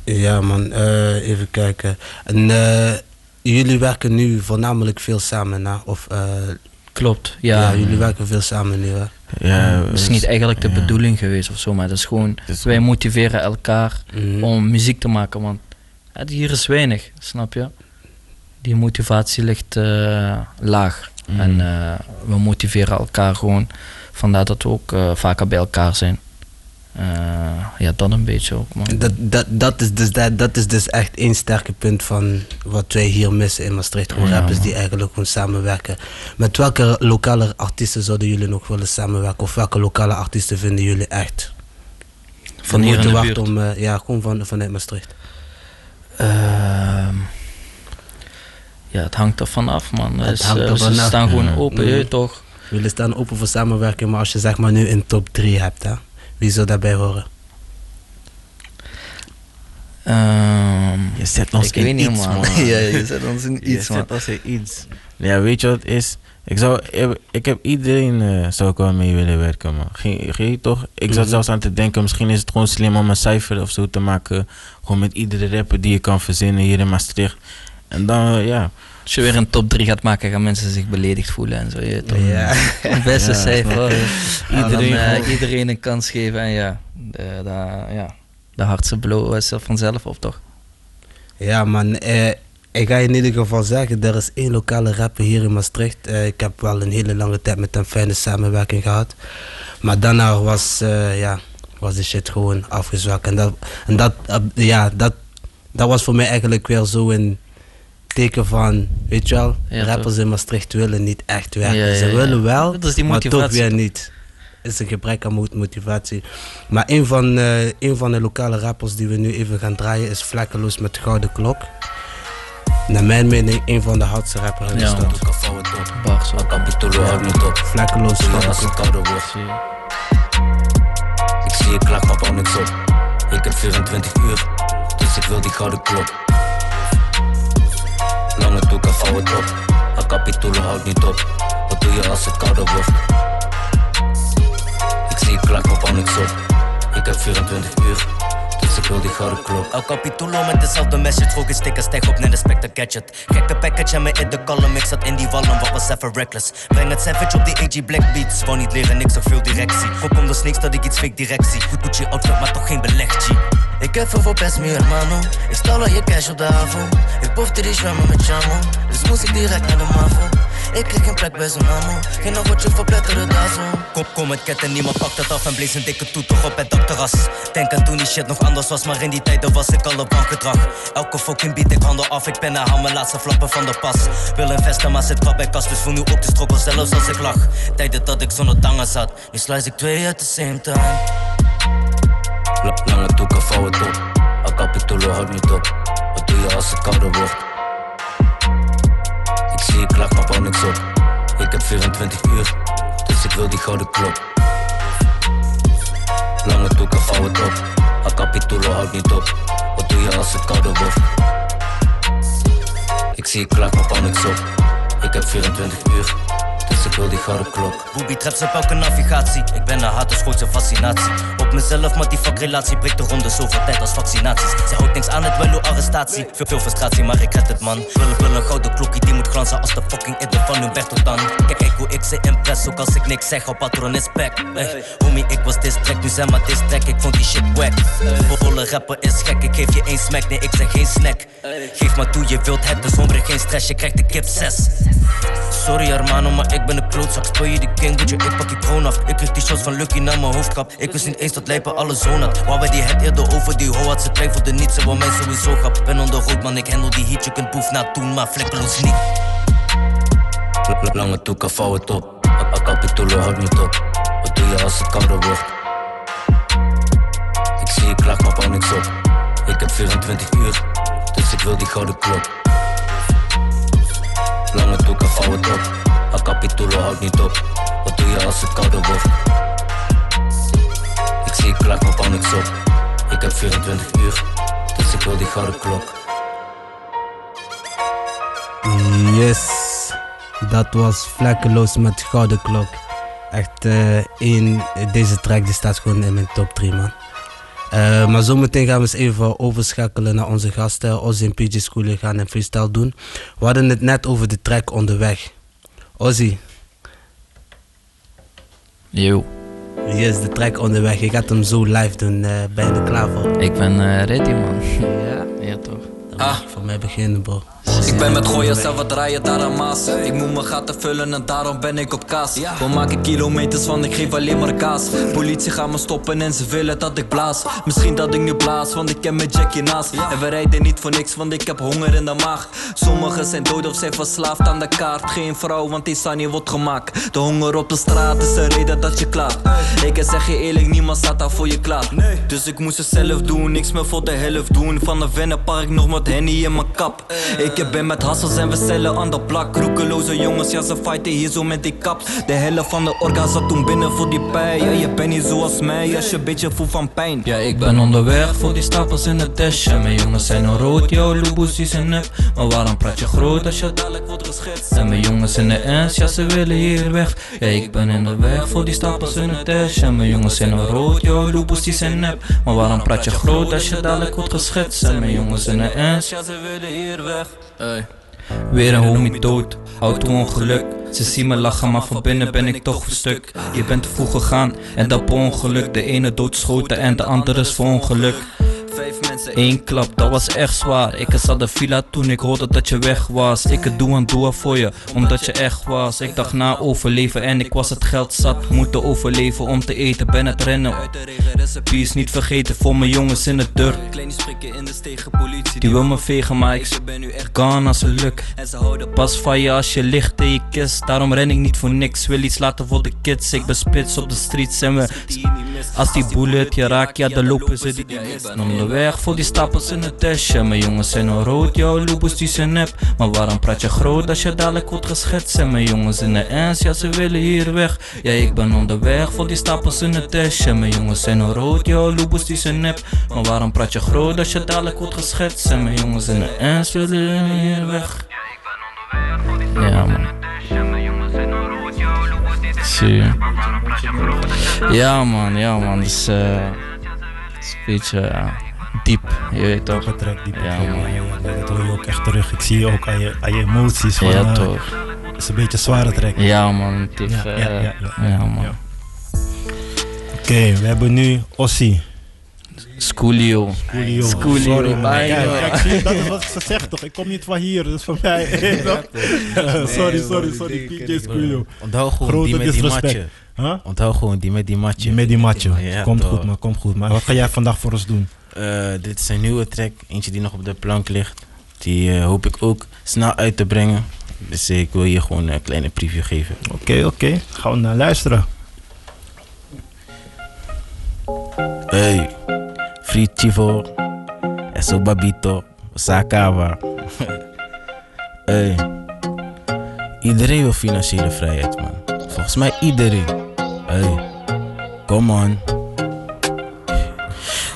Ja, man. Even kijken. En jullie werken nu voornamelijk veel samen, hè? Of, klopt, ja. Ja, jullie werken veel samen nu, hè? Ja, het is niet eigenlijk de bedoeling geweest of zo, maar het is gewoon, wij motiveren elkaar om muziek te maken, want hier is weinig, snap je? Die motivatie ligt laag. Mm. En we motiveren elkaar gewoon. Vandaar dat we ook vaker bij elkaar zijn. Ja, dat een beetje ook. Man. Dat is dus echt één sterke punt van wat wij hier missen in Maastricht. Gewoon rappers die eigenlijk gewoon samenwerken. Met welke lokale artiesten zouden jullie nog willen samenwerken? Of welke lokale artiesten vinden jullie echt? Van hier in de buurt? Om, ja, gewoon vanuit Maastricht. Ja, het hangt er vanaf, man. Ze staan gewoon open, je toch? Jullie staan open voor samenwerking, maar als je zeg maar nu een top 3 hebt, hè? Wie zou daarbij horen? Je zet ons in iets, man. Ja, je zet ons in iets, man. Ja, weet je wat het is? Ik heb iedereen zou ik wel mee willen werken, man. Geen toch? Ik zat zelfs aan te denken, misschien is het gewoon slim om een cijfer of zo te maken. Gewoon met iedere rapper die je kan verzinnen hier in Maastricht. En dan, ja. Als je weer een top 3 gaat maken, gaan mensen zich beledigd voelen en zo. Je, toch? Ja. Beste cijfer. Ja, iedereen een kans geven en ja, de hardste blow is er vanzelf op, toch? Ja, man. Ik ga je in ieder geval zeggen, er is één lokale rapper hier in Maastricht. Ik heb wel een hele lange tijd met een fijne samenwerking gehad. Maar daarna was de shit gewoon afgezwakt. En dat was voor mij eigenlijk weer zo een teken van, weet je wel, ja, rappers toch in Maastricht willen niet echt werken. Ze willen wel, maar toch weer niet. Het is een gebrek aan motivatie. Maar een van de lokale rappers die we nu even gaan draaien is Vlekkeloos met Gouden Klok. Naar mijn mening een van de hardste rappers in de stad. Vlekkeloos, ik zie je klak, maar niks op. Ik heb 24 uur, dus ik wil die gouden klok. Lange toeken, vouw het op. Haar kapitoelen houdt niet op. Wat doe je als het kouder wordt? Ik zie je klak, maar niks op. Ik heb 24 uur. Dus ik wil die gouden klok. El Capitulo met dezelfde message. Volg je stickers, stijg op, net een specter gadget. Gekke package en me in de column. Ik zat in die wallen, wat was even reckless. Breng het savage op die AG Black Beats. Wou niet leren, niks, zag veel directie. Voorkom de sneaks dat ik iets fake directie. Goed moet je outfit, maar toch geen belegje. Ik heb veel best meer, mano. Ik stal al je cash op de havo. Ik pofte die zwemmen met jamo. Dus moest ik direct naar de mavo. Ik kreeg geen plek bij zo'n hamo. Geen nog wat je verpletterde daar zo. Kop kom met ketten, niemand pakt het af. En bleef een dikke toeter op het dakterras. Denk aan toen die shit nog anders was, maar in die tijden was ik al op bankgedrag. Elke fucking beat, ik handel af. Ik ben een haal, mijn laatste flappen van de pas. Wil investen, maar zit krap bij kas. Dus voel nu ook de strokkel, zelfs als ik lach. Tijden dat ik zonder tangen zat. Nu slice ik 2 at the same time. Lange toeken, vouw het op. El Capitolo houdt niet op. Wat doe je als het kouder wordt? Ik zie je klak, maar wou niks op. Ik heb 24 uur, dus ik wil die gouden klok. Lange toeken, vouw het op. El Capitolo houdt niet op. Wat doe je als het kouder wordt? Ik zie je klak, maar wou niks op. Ik heb 24 uur. Dus ik wil die gouden klok. Booby traps op elke navigatie. Ik ben een haat, dus gooit zijn fascinatie. Op mezelf, maar die vakrelatie breekt de ronde zoveel tijd als vaccinaties. Zij houdt niks aan, het wel arrestatie. Veel frustratie, maar ik red het, man. Wil een gouden klokje, die moet glanzen als de fucking idol van Humberto Dan. Kijk hoe ik ze impress, ook als ik niks zeg, al patron is back. Hey, homie, ik was distract, nu zijn maar distract, ik vond die shit wack. Volle rapper is gek, ik geef je één smack, nee, ik zeg geen snack. Geef maar toe, je wilt het, dus honger, geen stress, je krijgt de kip 6. Sorry, hermano, maar ik ben een klootzak. Speel je die gang, doet je, ik pak je kroon af. Ik kreeg die shots van Lucky naar mijn hoofdkap. Ik wist niet eens dat lijpen alle zoon had. Waar wij die het eerder over die ho had. Ze twijfelde niet, ze wou mij sowieso grap. Ben onder rood, man, ik handel die heat. Je kunt boef na toen, maar Vlekkeloos niet. Lange toeken, vouw het op. El Capitolo houdt niet op. Wat doe je als het kouder wordt? Ik zie je klak, maar wou niks op. Ik heb 24 uur, dus ik wil die gouden klok. Lange toeken, vouw het op. El Capitolo houdt niet op. Wat doe je als het kouder wordt? Ik zie je klak, maar wou niks op. Ik heb 24 uur, dus ik wil die gouden klok. Yes, dat was Vlekkeloos met Gouden Klok. Echt, deze track die staat gewoon in mijn top 3, man. Maar zometeen gaan we eens even overschakelen naar onze gasten. Ozzy en PJ Skoolio gaan een freestyle doen. We hadden het net over de track Onderweg. Ozzy. Yo. Yes, de track Onderweg. Je gaat hem zo live doen. Ben je er klaar voor? Ik ben ready, man. Ja, toch. Dan mag je voor mij beginnen, bro. Ik ben met gooien zelf wat rijden daar aan Maas. Ik moet mijn gaten vullen en daarom ben ik op kaas. We maken kilometers want ik geef alleen maar kaas. Politie gaan me stoppen en ze willen dat ik blaas. Misschien dat ik nu blaas want ik ken mijn Jackie naast. En we rijden niet voor niks want ik heb honger in de maag. Sommigen zijn dood of zijn verslaafd aan de kaart. Geen vrouw want die sanje wordt gemaakt. De honger op de straat is een reden dat je klaagt. Ik zeg je eerlijk, niemand staat daar voor je klaar. Dus ik moest het zelf doen, niks meer voor de helft doen. Van de Vennenpark nog met Hennie in mijn kap. Ik ben met hassels en we cellen aan de plak. Roekeloze jongens, ja ze fighten hier zo met die kap. De helft van de orga zat toen binnen voor die pijn. Ja, je bent niet zoals mij als je een beetje voelt van pijn. Ja, ik ben onderweg voor die stapels in de dash. En mijn jongens zijn al rood, jouw loeboes zijn nep. Maar waarom praat je groot als je dadelijk wordt geschetst? En mijn jongens in de ernst, ja ze willen hier weg. Ja, ik ben onderweg voor die stapels in de dash. En mijn jongens zijn al rood, jouw loeboes zijn nep. Maar waarom praat je groot als je dadelijk wordt geschetst? En mijn jongens in de ernst, ja ze willen hier weg. Weer een homie dood, auto-ongeluk. Ze zien me lachen, maar van binnen ben ik toch verstuk. Je bent te vroeg gegaan en dat per ongeluk. De ene doodschoten en de andere is voor ongeluk. 1 klap, dat was echt zwaar. Ik zat de villa toen ik hoorde dat je weg was. Ik het doe en doe voor je, omdat je echt was. Ik dacht na overleven en ik was het geld zat. Moeten overleven om te eten, ben het rennen. Wie is niet vergeten voor mijn jongens in het dirt. Die wil me vegen, maar ik ben nu echt gone als een luk. Pas van je als je ligt in je kist. Daarom ren ik niet voor niks, wil iets laten voor de kids. Ik ben spits op de streets en we... Als die bullet je raakt, ja dan lopen ze die kist. Onderweg voor die stapels in het tasje. Mijn jongens zijn al rood, jouw loebers die zijn nep. Maar waarom praat je groot als je dadelijk wordt geschetst? En mijn jongens in de ernst, ja ze willen hier weg. Ja, ik ben onderweg voor die stapels in het tasje. Mijn jongens zijn al rood, jouw loebers die zijn nep. Maar waarom praat je groot als je dadelijk wordt geschetst? En mijn jongens in de ernst willen hier weg. Ja, ik ben onderweg voor die stapels in het tasje. Mijn jongens zijn al rood, jouw loebers die zijn nep. Maar waarom praat je groot als je dadelijk... ja man, dus... Het is een beetje, diep, je weet toch? Diep. Ja, man. Ja, dat hoor je ook echt terug. Ik zie je ook aan je emoties. Van, ja, toch. Het is een beetje zware trek. Ja, man. Diep, ja, man. Ja. Oké, we hebben nu Ozzy. Skoolio. Kijk, dat is wat ze zegt toch? Ik kom niet van hier, dus van mij. Sorry, PJ Skoolio. Onthoud gewoon die met die matje. Onthoud gewoon die met die matje. Komt goed, man, Maar wat ga jij vandaag voor ons doen? Dit is een nieuwe track, eentje die nog op de plank ligt. Die hoop ik ook snel uit te brengen. Dus ik wil je gewoon een kleine preview geven. Oké. Gaan we naar luisteren. Hey, Free Chivo, Eso Babito, Sakawa. Hey, iedereen wil financiële vrijheid, man. Volgens mij iedereen. Hey, come on.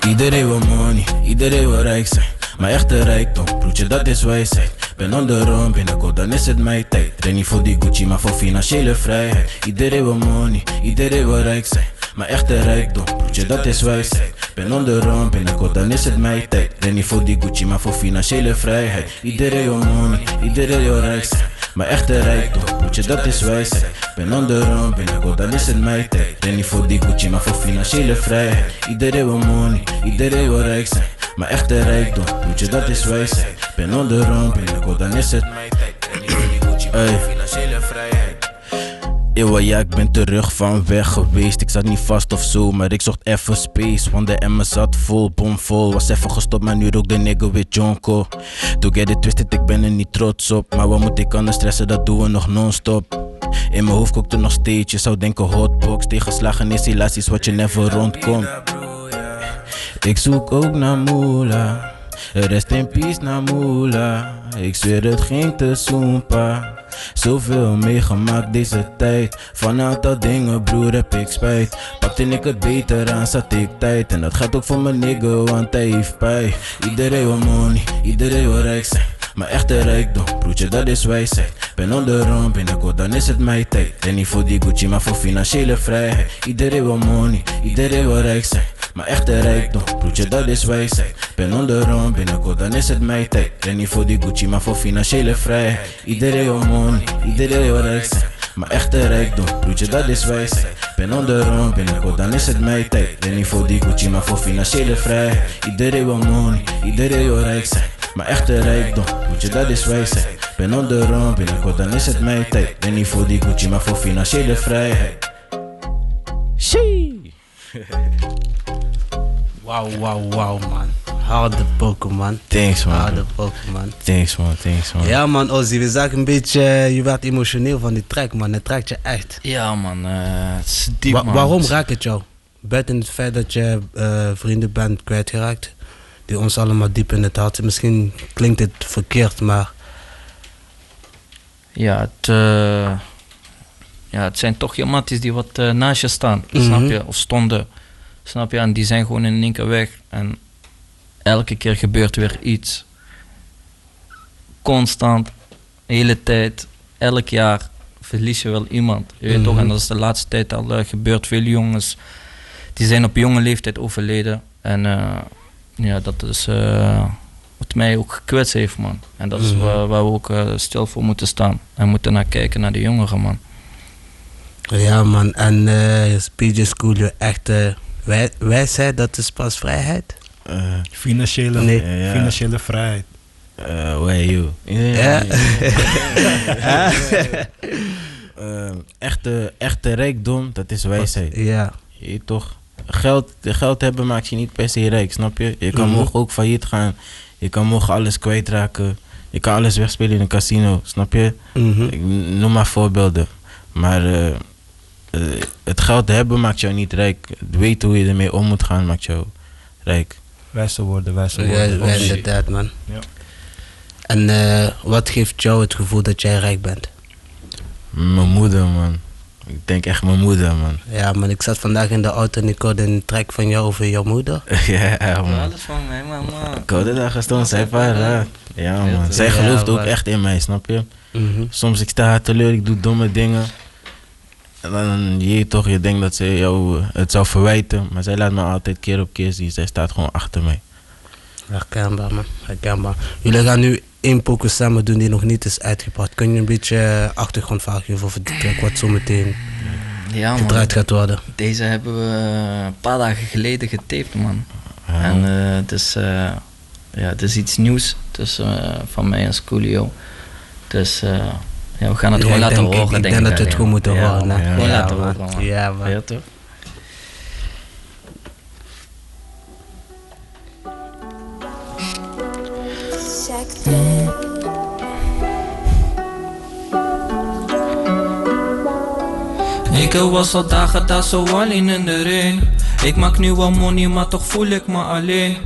Iedereen wil money, iedereen wil rijk zijn. Maar echte rijkdom, broertje, dat is wijsheid. Ben on the run, binnenkort dan is het mijn tijd. Train niet voor die Gucci, maar voor financiële vrijheid. Iedereen wil money, iedereen wil rijk zijn. Maar echte rijkdom, broertje, dat is wijsheid. Ben on the run, binnenkort dan is het mijn tijd. Train niet voor die Gucci, maar voor financiële vrijheid. Iedereen wil money, iedereen wil rijk zijn. Maar echte rijkdom, broertje, dat is wijsheid. Ben on the run, binnenkort dan is het mijn tijd. Ben niet voor die Gucci, maar voor financiële vrijheid. Iedereen wil money, iedereen wil rijk zijn. Maar echte rijkdom, broertje, dat is wijsheid. Ben on the run, binnenkort dan is het mijn tijd. Ben niet voor die Gucci, maar voor financiële vrijheid. Ewa, ja, ik ben terug van weg geweest. Ik zat niet vast of zo, maar ik zocht even space. Want de emmer zat vol, bomvol. Was even gestopt, maar nu rook de nigger weer jonko. Doe get it twisted, ik ben er niet trots op. Maar wat moet ik anders stressen, dat doen we nog non-stop. In mijn hoofd kookte nog steeds, je zou denken hotbox. Tegenslagen is helaas iets wat je never rondkomt. Ik zoek ook naar Moela. Rest in peace naar Moela. Ik zweer het ging te soempa. Zoveel meegemaakt deze tijd. Van een aantal dingen, broer, heb ik spijt. Pakte ik het beter aan, zat ik tijd. En dat gaat ook voor mijn nigger, want hij heeft pijn. Iedereen wil money, iedereen wil rijk zijn. Maar echte rijkdom, broertje, dat is wijsheid. Ben on the run, binnenkort dan is het mijn tijd. En niet voor die Gucci, maar voor financiële vrijheid. Iedereen wil money, iedereen wil rijk zijn. Maar echte rijkdom, broertje, dat is wijsheid. Ben on the run, binnenkort dan is het mijn tijd. Ren niet voor die Gucci, maar voor financiële vrijheid. Iedereen wil money, iedereen wil rijk zijn. Maar echte rijkdom, broertje, dat is wijsheid. Ben on the run, binnenkort dan is het mijn tijd. Ren niet voor die Gucci, maar voor financiële vrijheid. Iedereen wil money, iedereen wil rijk zijn. Mijn echte rijkdom, moet je dat is wijsheid. Ben on the run, binnenkort dan is het mijn tijd. Ben niet voor die Gucci, maar voor financiële vrijheid. Shee! Wow, man. Hou de poker, man. Thanks, man. Hou de poker, man. Thanks, man. Ja, man, Ozzy, we zagen een beetje... Je werd emotioneel van die track, man. Het raakt je echt. Ja, man. Het is diep, man. Waarom raakt het jou? Buiten het feit dat je vrienden bent kwijtgeraakt... die ons allemaal diep in het hart... Misschien klinkt het verkeerd, maar... Ja, het zijn toch je matties die wat naast je staan, snap je? Of stonden, snap je? En die zijn gewoon in één keer weg. En elke keer gebeurt weer iets. Constant, de hele tijd, elk jaar verlies je wel iemand. Je weet toch? En dat is de laatste tijd al gebeurd. Veel jongens, die zijn op jonge leeftijd overleden. En ja, dat is wat mij ook gekwetst heeft, man. En dat is waar we ook stil voor moeten staan. En moeten naar kijken naar de jongeren, man. Ja, man, en PJ Skoolio, echt wijsheid, dat is pas vrijheid? Financiële vrijheid. Where you? Echte rijkdom, dat is wijsheid. Ja. Je toch? Geld hebben maakt je niet per se rijk, snap je? Je kan morgen ook failliet gaan, je kan morgen alles kwijtraken, je kan alles wegspelen in een casino, snap je? Ik noem maar voorbeelden, maar... het geld hebben maakt jou niet rijk. Het weten hoe je ermee om moet gaan maakt jou rijk. Wijze woorden. Ja, inderdaad, man. Ja. En wat geeft jou het gevoel dat jij rijk bent? Mijn moeder, man. Ik denk echt mijn moeder, man. Ja, man. Ik zat vandaag in de auto en ik hoorde een track van jou over jouw moeder. Ja, man. Alles van mij, mama. Ik hoorde daar gestaan. Zij paraat. Ja, man. Zij gelooft ook echt in mij, snap je? Soms ik sta haar teleur, ik doe domme dingen. En dan je denkt dat ze jou het zou verwijten, maar zij laat me altijd keer op keer zien. Zij staat gewoon achter mij. Herkenbaar, man. Herkenbaar. Jullie gaan nu één poker samen doen die nog niet is uitgebracht. Kun je een beetje achtergrond vragen geven over de track wat zo meteen gedraaid gaat worden? Deze hebben we een paar dagen geleden getaped, man. Ja. En het is iets nieuws tussen van mij en Skoolio. Dus... ja, we gaan het gewoon laten horen. Ik denk dat we het gewoon moeten horen. Gewoon laten horen. Ja, man. Ja, toch? Ik was al dagen daar zo alleen in de rain. Ik maak nu al money, maar toch voel ik me alleen.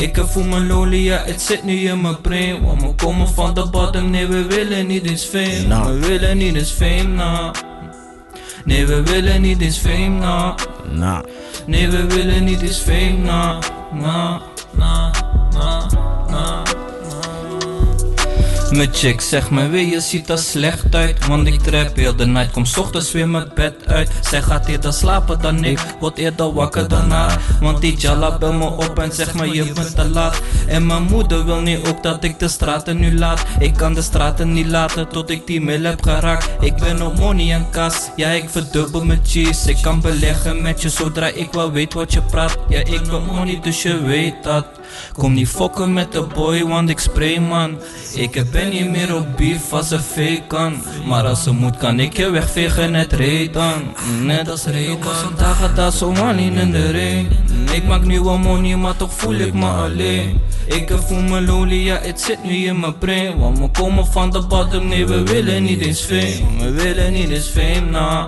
Ik voel me lonely, ja, het zit nu in mijn brain. Want we komen van de bottom, nee, we willen niet eens fame. No. We willen niet eens fame, nah. Nee, we willen niet eens fame, nah. Nah. Nee, we willen niet eens fame, nah. Nah, nah, nah, nah. Mijn chick zegt me weer, je ziet er slecht uit. Want ik trap heel de night, kom 's ochtends weer mijn bed uit. Zij gaat eerder slapen dan ik, word eerder wakker dan haar. Want die jala bel me op en zegt me je bent te laat. En mijn moeder wil nu ook dat ik de straten nu laat. Ik kan de straten niet laten tot ik die mail heb geraakt. Ik ben op money en kas, ja ik verdubbel mijn cheese. Ik kan beleggen met je zodra ik wel weet wat je praat. Ja ik ben money dus je weet dat. Kom niet fokken met de boy want ik spray man. Ik ben niet meer op beef als ze fake kan. Maar als ze moet kan ik je wegvegen net reden. Net als reden. Ik was een dagen daar zo alleen in de rain. Ik maak nu wel money maar toch voel ik me alleen. Ik voel me lonely, ja het zit nu in mijn brain. Want we komen van de bottom, nee we willen niet eens fame. We willen niet eens fame na.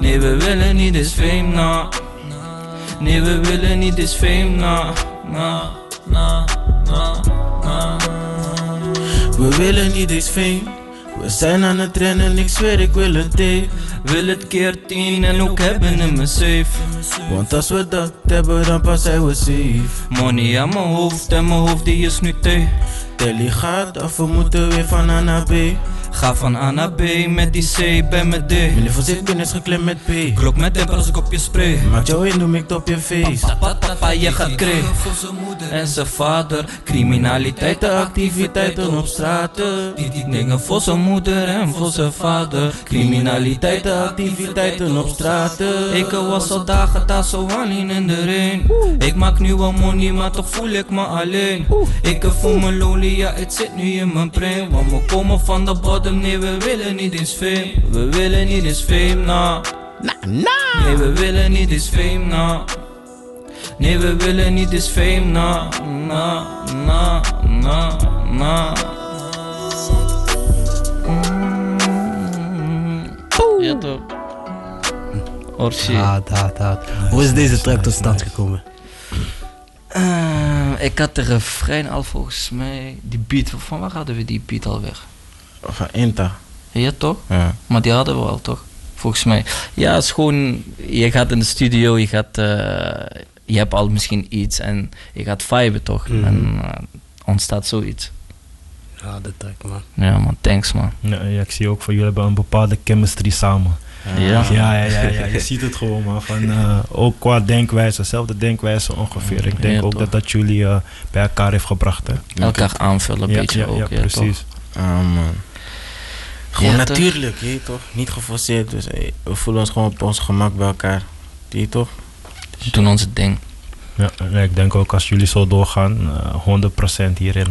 Nee we willen niet eens fame na. Nee we willen niet eens fame na. Na, na, na, na. We willen niet eens fame. We zijn aan het rennen, ik zweer ik wil een tape. Wil het keer 10 en ook hebben in mijn safe. Want als we dat hebben dan pas zijn we safe. Money aan mijn hoofd en mijn hoofd die is nu thee. Telly gaat af, we moeten weer van A naar B. Ga van A naar B, met die C, ben met D. Mijn level zit in is geklemd met P. Klok met temper als ik op je spray. Maak jou in, doe ik het op je face. Papa, je gaat kreeg. Voor zijn moeder en zijn vader. Criminaliteiten, activiteiten op straten. Die dingen voor zijn moeder en voor zijn vader. Criminaliteiten, activiteiten op straten. Ik was al dagen daar zo alleen in de rain. Ik maak nu al money, maar toch voel ik me alleen. Ik voel me lonely, ja het zit nu in mijn brain. Want we komen van de bottom, nee we willen niet eens fame. We willen niet eens fame, nah. Nee we willen niet eens fame, nah. Nee we willen niet eens fame, nah. Nah, nah, nah, nah. Ja toch. Orchie. Haat. Hoe is deze track tot stand gekomen? Ik had de refrein al volgens mij, die beat, van waar hadden we die beat alweer? Van Inta. Ja toch? Ja. Maar die hadden we al toch? Volgens mij. Ja, het is gewoon, je gaat in de studio, je gaat, je hebt al misschien iets en je gaat viben toch? Mm-hmm. En ontstaat zoiets. Ja, dat trek man. Ja man, thanks man. Ja, ik zie ook van jullie hebben een bepaalde chemistry samen. Ja. Je ziet het gewoon man, van, ook qua denkwijze, dezelfde denkwijze ongeveer. Ik denk ja, ook dat jullie bij elkaar heeft gebracht. Hè? Elkaar aanvullen een beetje ook. Ja, precies. Toch? Man. Gewoon ja, natuurlijk, toch? Toch? Niet geforceerd, dus we voelen ons gewoon op ons gemak bij elkaar. Die toch? We doen ons ding. Ja, nee, ik denk ook als jullie zo doorgaan, 100% hier in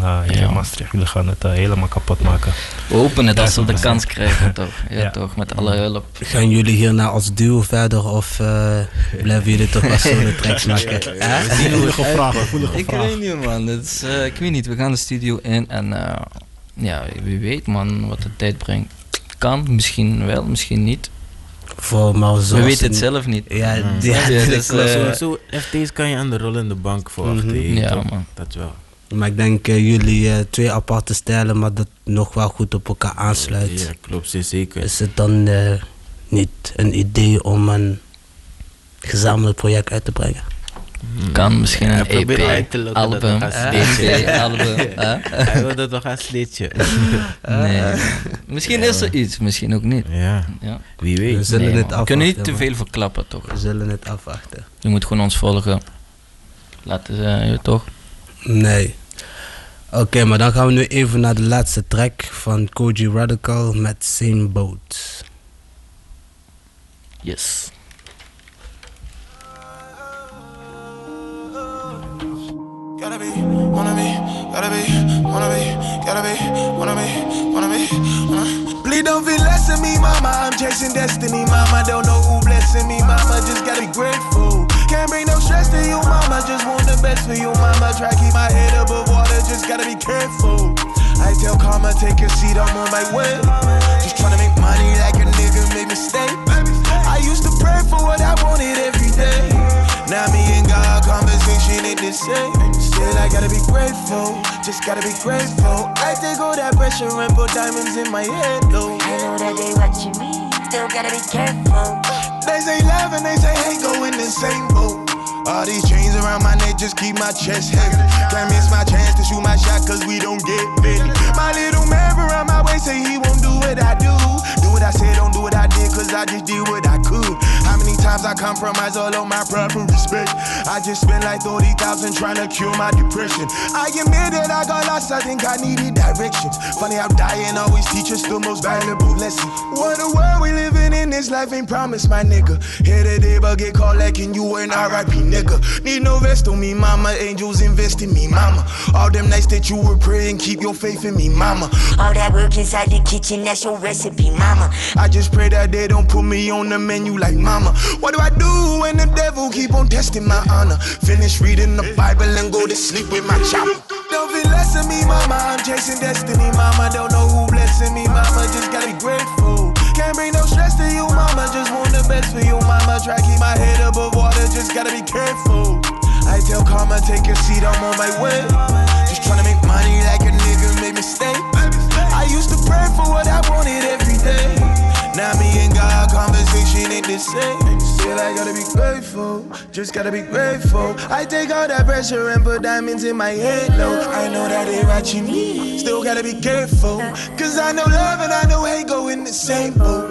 Maastricht, jullie gaan het helemaal kapot maken. We openen het als we de kans krijgen, toch? Ja, toch, met alle hulp. Gaan jullie hierna als duo verder of blijven jullie toch als zo'n tracks maken? Ik weet niet, man. Ik weet niet, we gaan de studio in en ja, wie weet, man, wat de tijd brengt. Kan, misschien wel, misschien niet. We weten het zelf niet. Sowieso, FT's kan je aan de rollende bank verwachten. Mm-hmm. Ja, man. Dat wel. Maar ik denk jullie twee aparte stijlen, maar dat nog wel goed op elkaar aansluit. Ja, klopt, zeker. Is het dan niet een idee om een gezamenlijk project uit te brengen? Kan misschien een EP, album, CD-album. Hij wil dat toch gaan sleetje. Nee. Misschien is er iets, misschien ook niet. Ja. Wie weet. We zullen het afwachten. Kunnen niet te veel verklappen, toch? We zullen het afwachten. Je moet gewoon ons volgen. Laten ze je toch? Nee. Oké, maar dan gaan we nu even naar de laatste track van Koji Radica met Same Boat. Yes. Gotta be, wanna be. Please don't feel less than me, mama. I'm chasing destiny, mama. Don't know who blessing me, mama. Just gotta be grateful. Can't bring no stress to you, mama. Just want the best for you, mama. Try keep my head above water. Just gotta be careful. I tell karma, take your seat, I'm on my way. Just tryna make money like a nigga made mistake. I used to pray for what I wanted every day. Now me and God, conversation ain't the same. Still I gotta be grateful, just gotta be grateful. I take all that pressure and put diamonds in my head though. I know that they watching me, still gotta be careful. They say love and they say hate, go in the same boat. All these chains around my neck just keep my chest heavy. Can't miss my chance to shoot my shot cause we don't get big. My little man around my waist say he won't do what I do. Do what I said, don't do what I did cause I just did what I could. How many times I compromise all of my proper respect. I just spent like 30,000 trying to cure my depression. I admit that I got lost, I think I needed directions. Funny how dying always teaches the most valuable lesson. What a world we living in, this life ain't promised my nigga. Here today but get caught lacking, you an RIP nigga. Need no rest on me, mama. Angels invest in me, mama. All them nights that you were praying, keep your faith in me, mama. All that work inside the kitchen, that's your recipe, mama. I just pray that they don't put me on the menu like mama. What do I do when the devil keep on testing my honor? Finish reading the Bible and go to sleep with my chopper. Don't feel less of me, mama. I'm chasing destiny, mama. Don't know who blessing me, mama. Just gotta be grateful. Can't bring no stress to you, mama. Just want the best for you, mama. Try keep my head above water. Just gotta be careful. I tell karma, take your seat, I'm on my way. Just tryna make money like a nigga made mistake. I used to pray for what I wanted every day. Now me and God, conversation ain't the same. Still I gotta be grateful, just gotta be grateful. I take all that pressure and put diamonds in my halo. I know that they watching me, still gotta be careful, cause I know love and I know hate go in the same boat.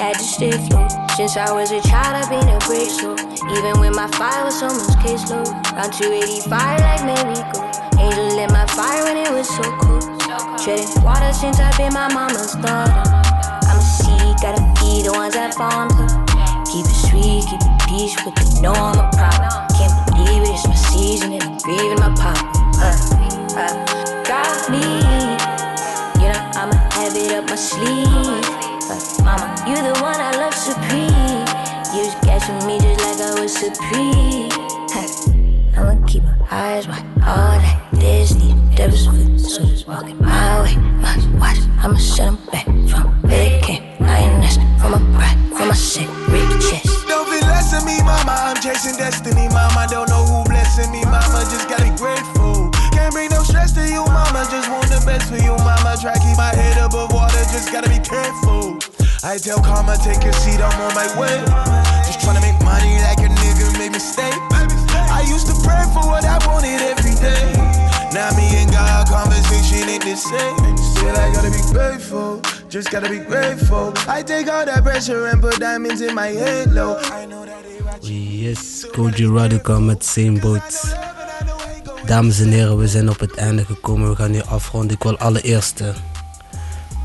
Had to stay flow. Since I was a child I've been a break slow. Even when my fire was almost caseload. Round 285 like Mary-Go. Angel lit my fire when it was so cool. Treading water since I've been my mama's daughter. I'm a seed, gotta feed the ones that farm her. Keep it sweet, keep it peace with the know I'm a problem. Can't believe it, it's my season and I'm grieving my pop. Got me, you know I'ma have it up my sleeve. Mama, you the one I love supreme. You was catching me just like I was supreme. Hey, I'ma keep my eyes wide all night. Disney, devil's foot, so it's walking my way. Must watch, I'ma set them back from where they came. Lioness, from my pride, from my sick, ripped chest. Don't be less of me, mama, I'm chasing destiny, mama. Don't know who blessing me, mama, just gotta be grateful. Can't bring no stress to you, mama, just want the best for you, mama. Try keep my head above water, just gotta be careful. I tell karma, take your seat, I'm on my way. Just tryna make money like a nigga made mistake. I used to pray for what I wanted every day. Now me and God, conversation ain't the same. Still I gotta be grateful, just gotta be grateful. I take all that pressure and put diamonds in my halo. Yes, Koji Radica met Same Boat. Dames en heren, we zijn op het einde gekomen. We gaan nu afronden. Ik wil allereerst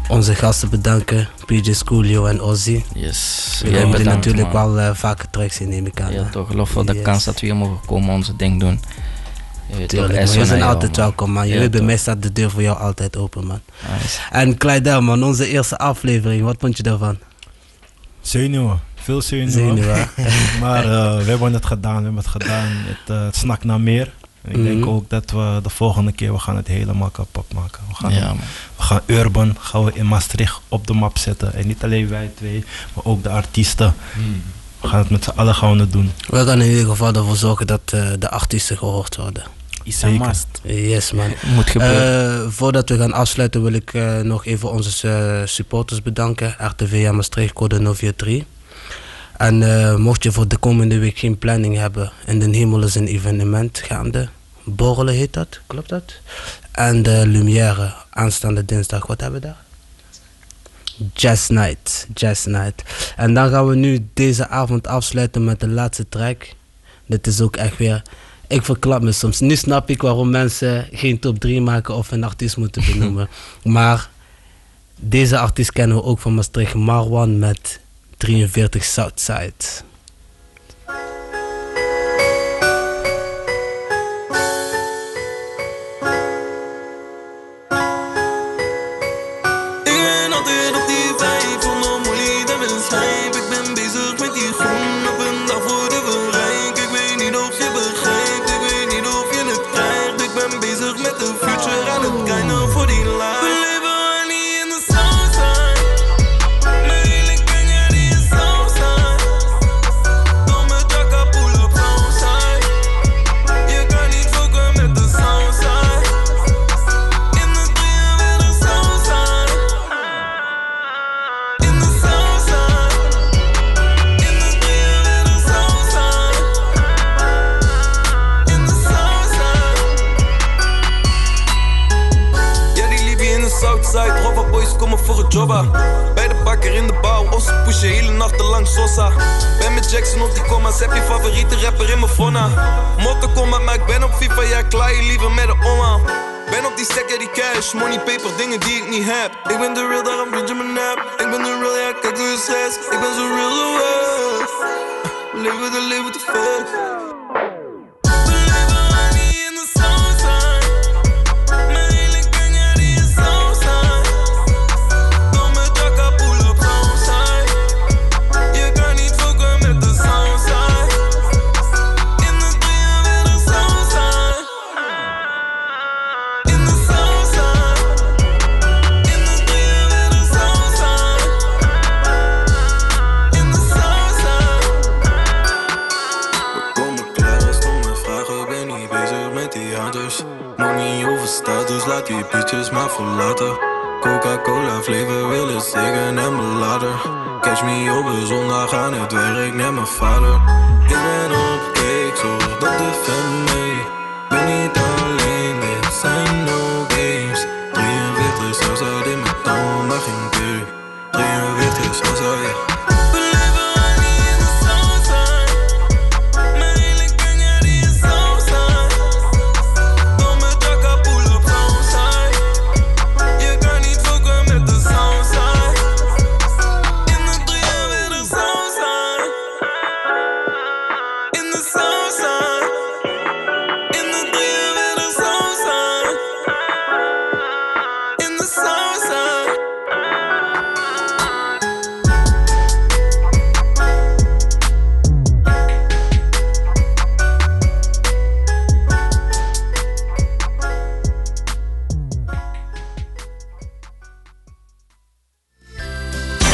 onze gasten bedanken. PJ Skoolio en Ozzy. Yes, we hebben natuurlijk man. Wel vaker terug zien, neem ik aan. Ja, toch, lof voor de kans dat we hier mogen komen onze ding doen. Tuurlijk, jullie zijn altijd man. Welkom, man. Jullie bij mij staat de deur voor jou altijd open, man. Nice. En Kleidal, man, onze eerste aflevering, wat vond je daarvan? Zenuwen, veel zenuwen. Maar we hebben het gedaan. Het snakt naar meer. En ik denk ook dat we de volgende keer we gaan het helemaal kapot maken. We gaan urban, gaan we in Maastricht op de map zetten. En niet alleen wij twee, maar ook de artiesten. We gaan het met z'n allen gaan we doen. We gaan in ieder geval ervoor zorgen dat de artiesten gehoord worden. Is een must. Yes, man. Moet gebeuren. Voordat we gaan afsluiten wil ik nog even onze supporters bedanken. RTV Maastricht, code 043. En mocht je voor de komende week geen planning hebben, in de hemel is een evenement gaande. Borrelen heet dat, klopt dat? En de Lumière, aanstaande dinsdag, wat hebben we daar? Jazz Night. En dan gaan we nu deze avond afsluiten met de laatste track. Dit is ook echt weer, ik verklap me soms. Nu snap ik waarom mensen geen top 3 maken of een artiest moeten benoemen. Maar deze artiest kennen we ook van Maastricht, Marwan met 43 Southside. Bij de bakker in de bouw, of ze pushen hele nachten lang Sosa. Ben met Jackson op die comma's, heb je favoriete rapper in mijn fauna. Motto combat, maar ik ben op FIFA, ja klaar je liever met de oma. Ben op die stack, ja die cash, money, paper, dingen die ik niet heb. Ik ben de real, daarom vind je mijn nap. Ik ben de real, ja kijk hoe je stress. Ik ben zo real, zo well. Leven de leven te ver. Laat die bitches maar verlaten. Coca-Cola, flavor wil het zingen en beladen. Catch me op een zondag aan het werk met mijn vader. Ik ben op cake, zorg dat de fam mee. Ben niet alleen, dit zijn no games. 43 salsa in mijn tanden, maar geen keur. 43 salsa, yeah.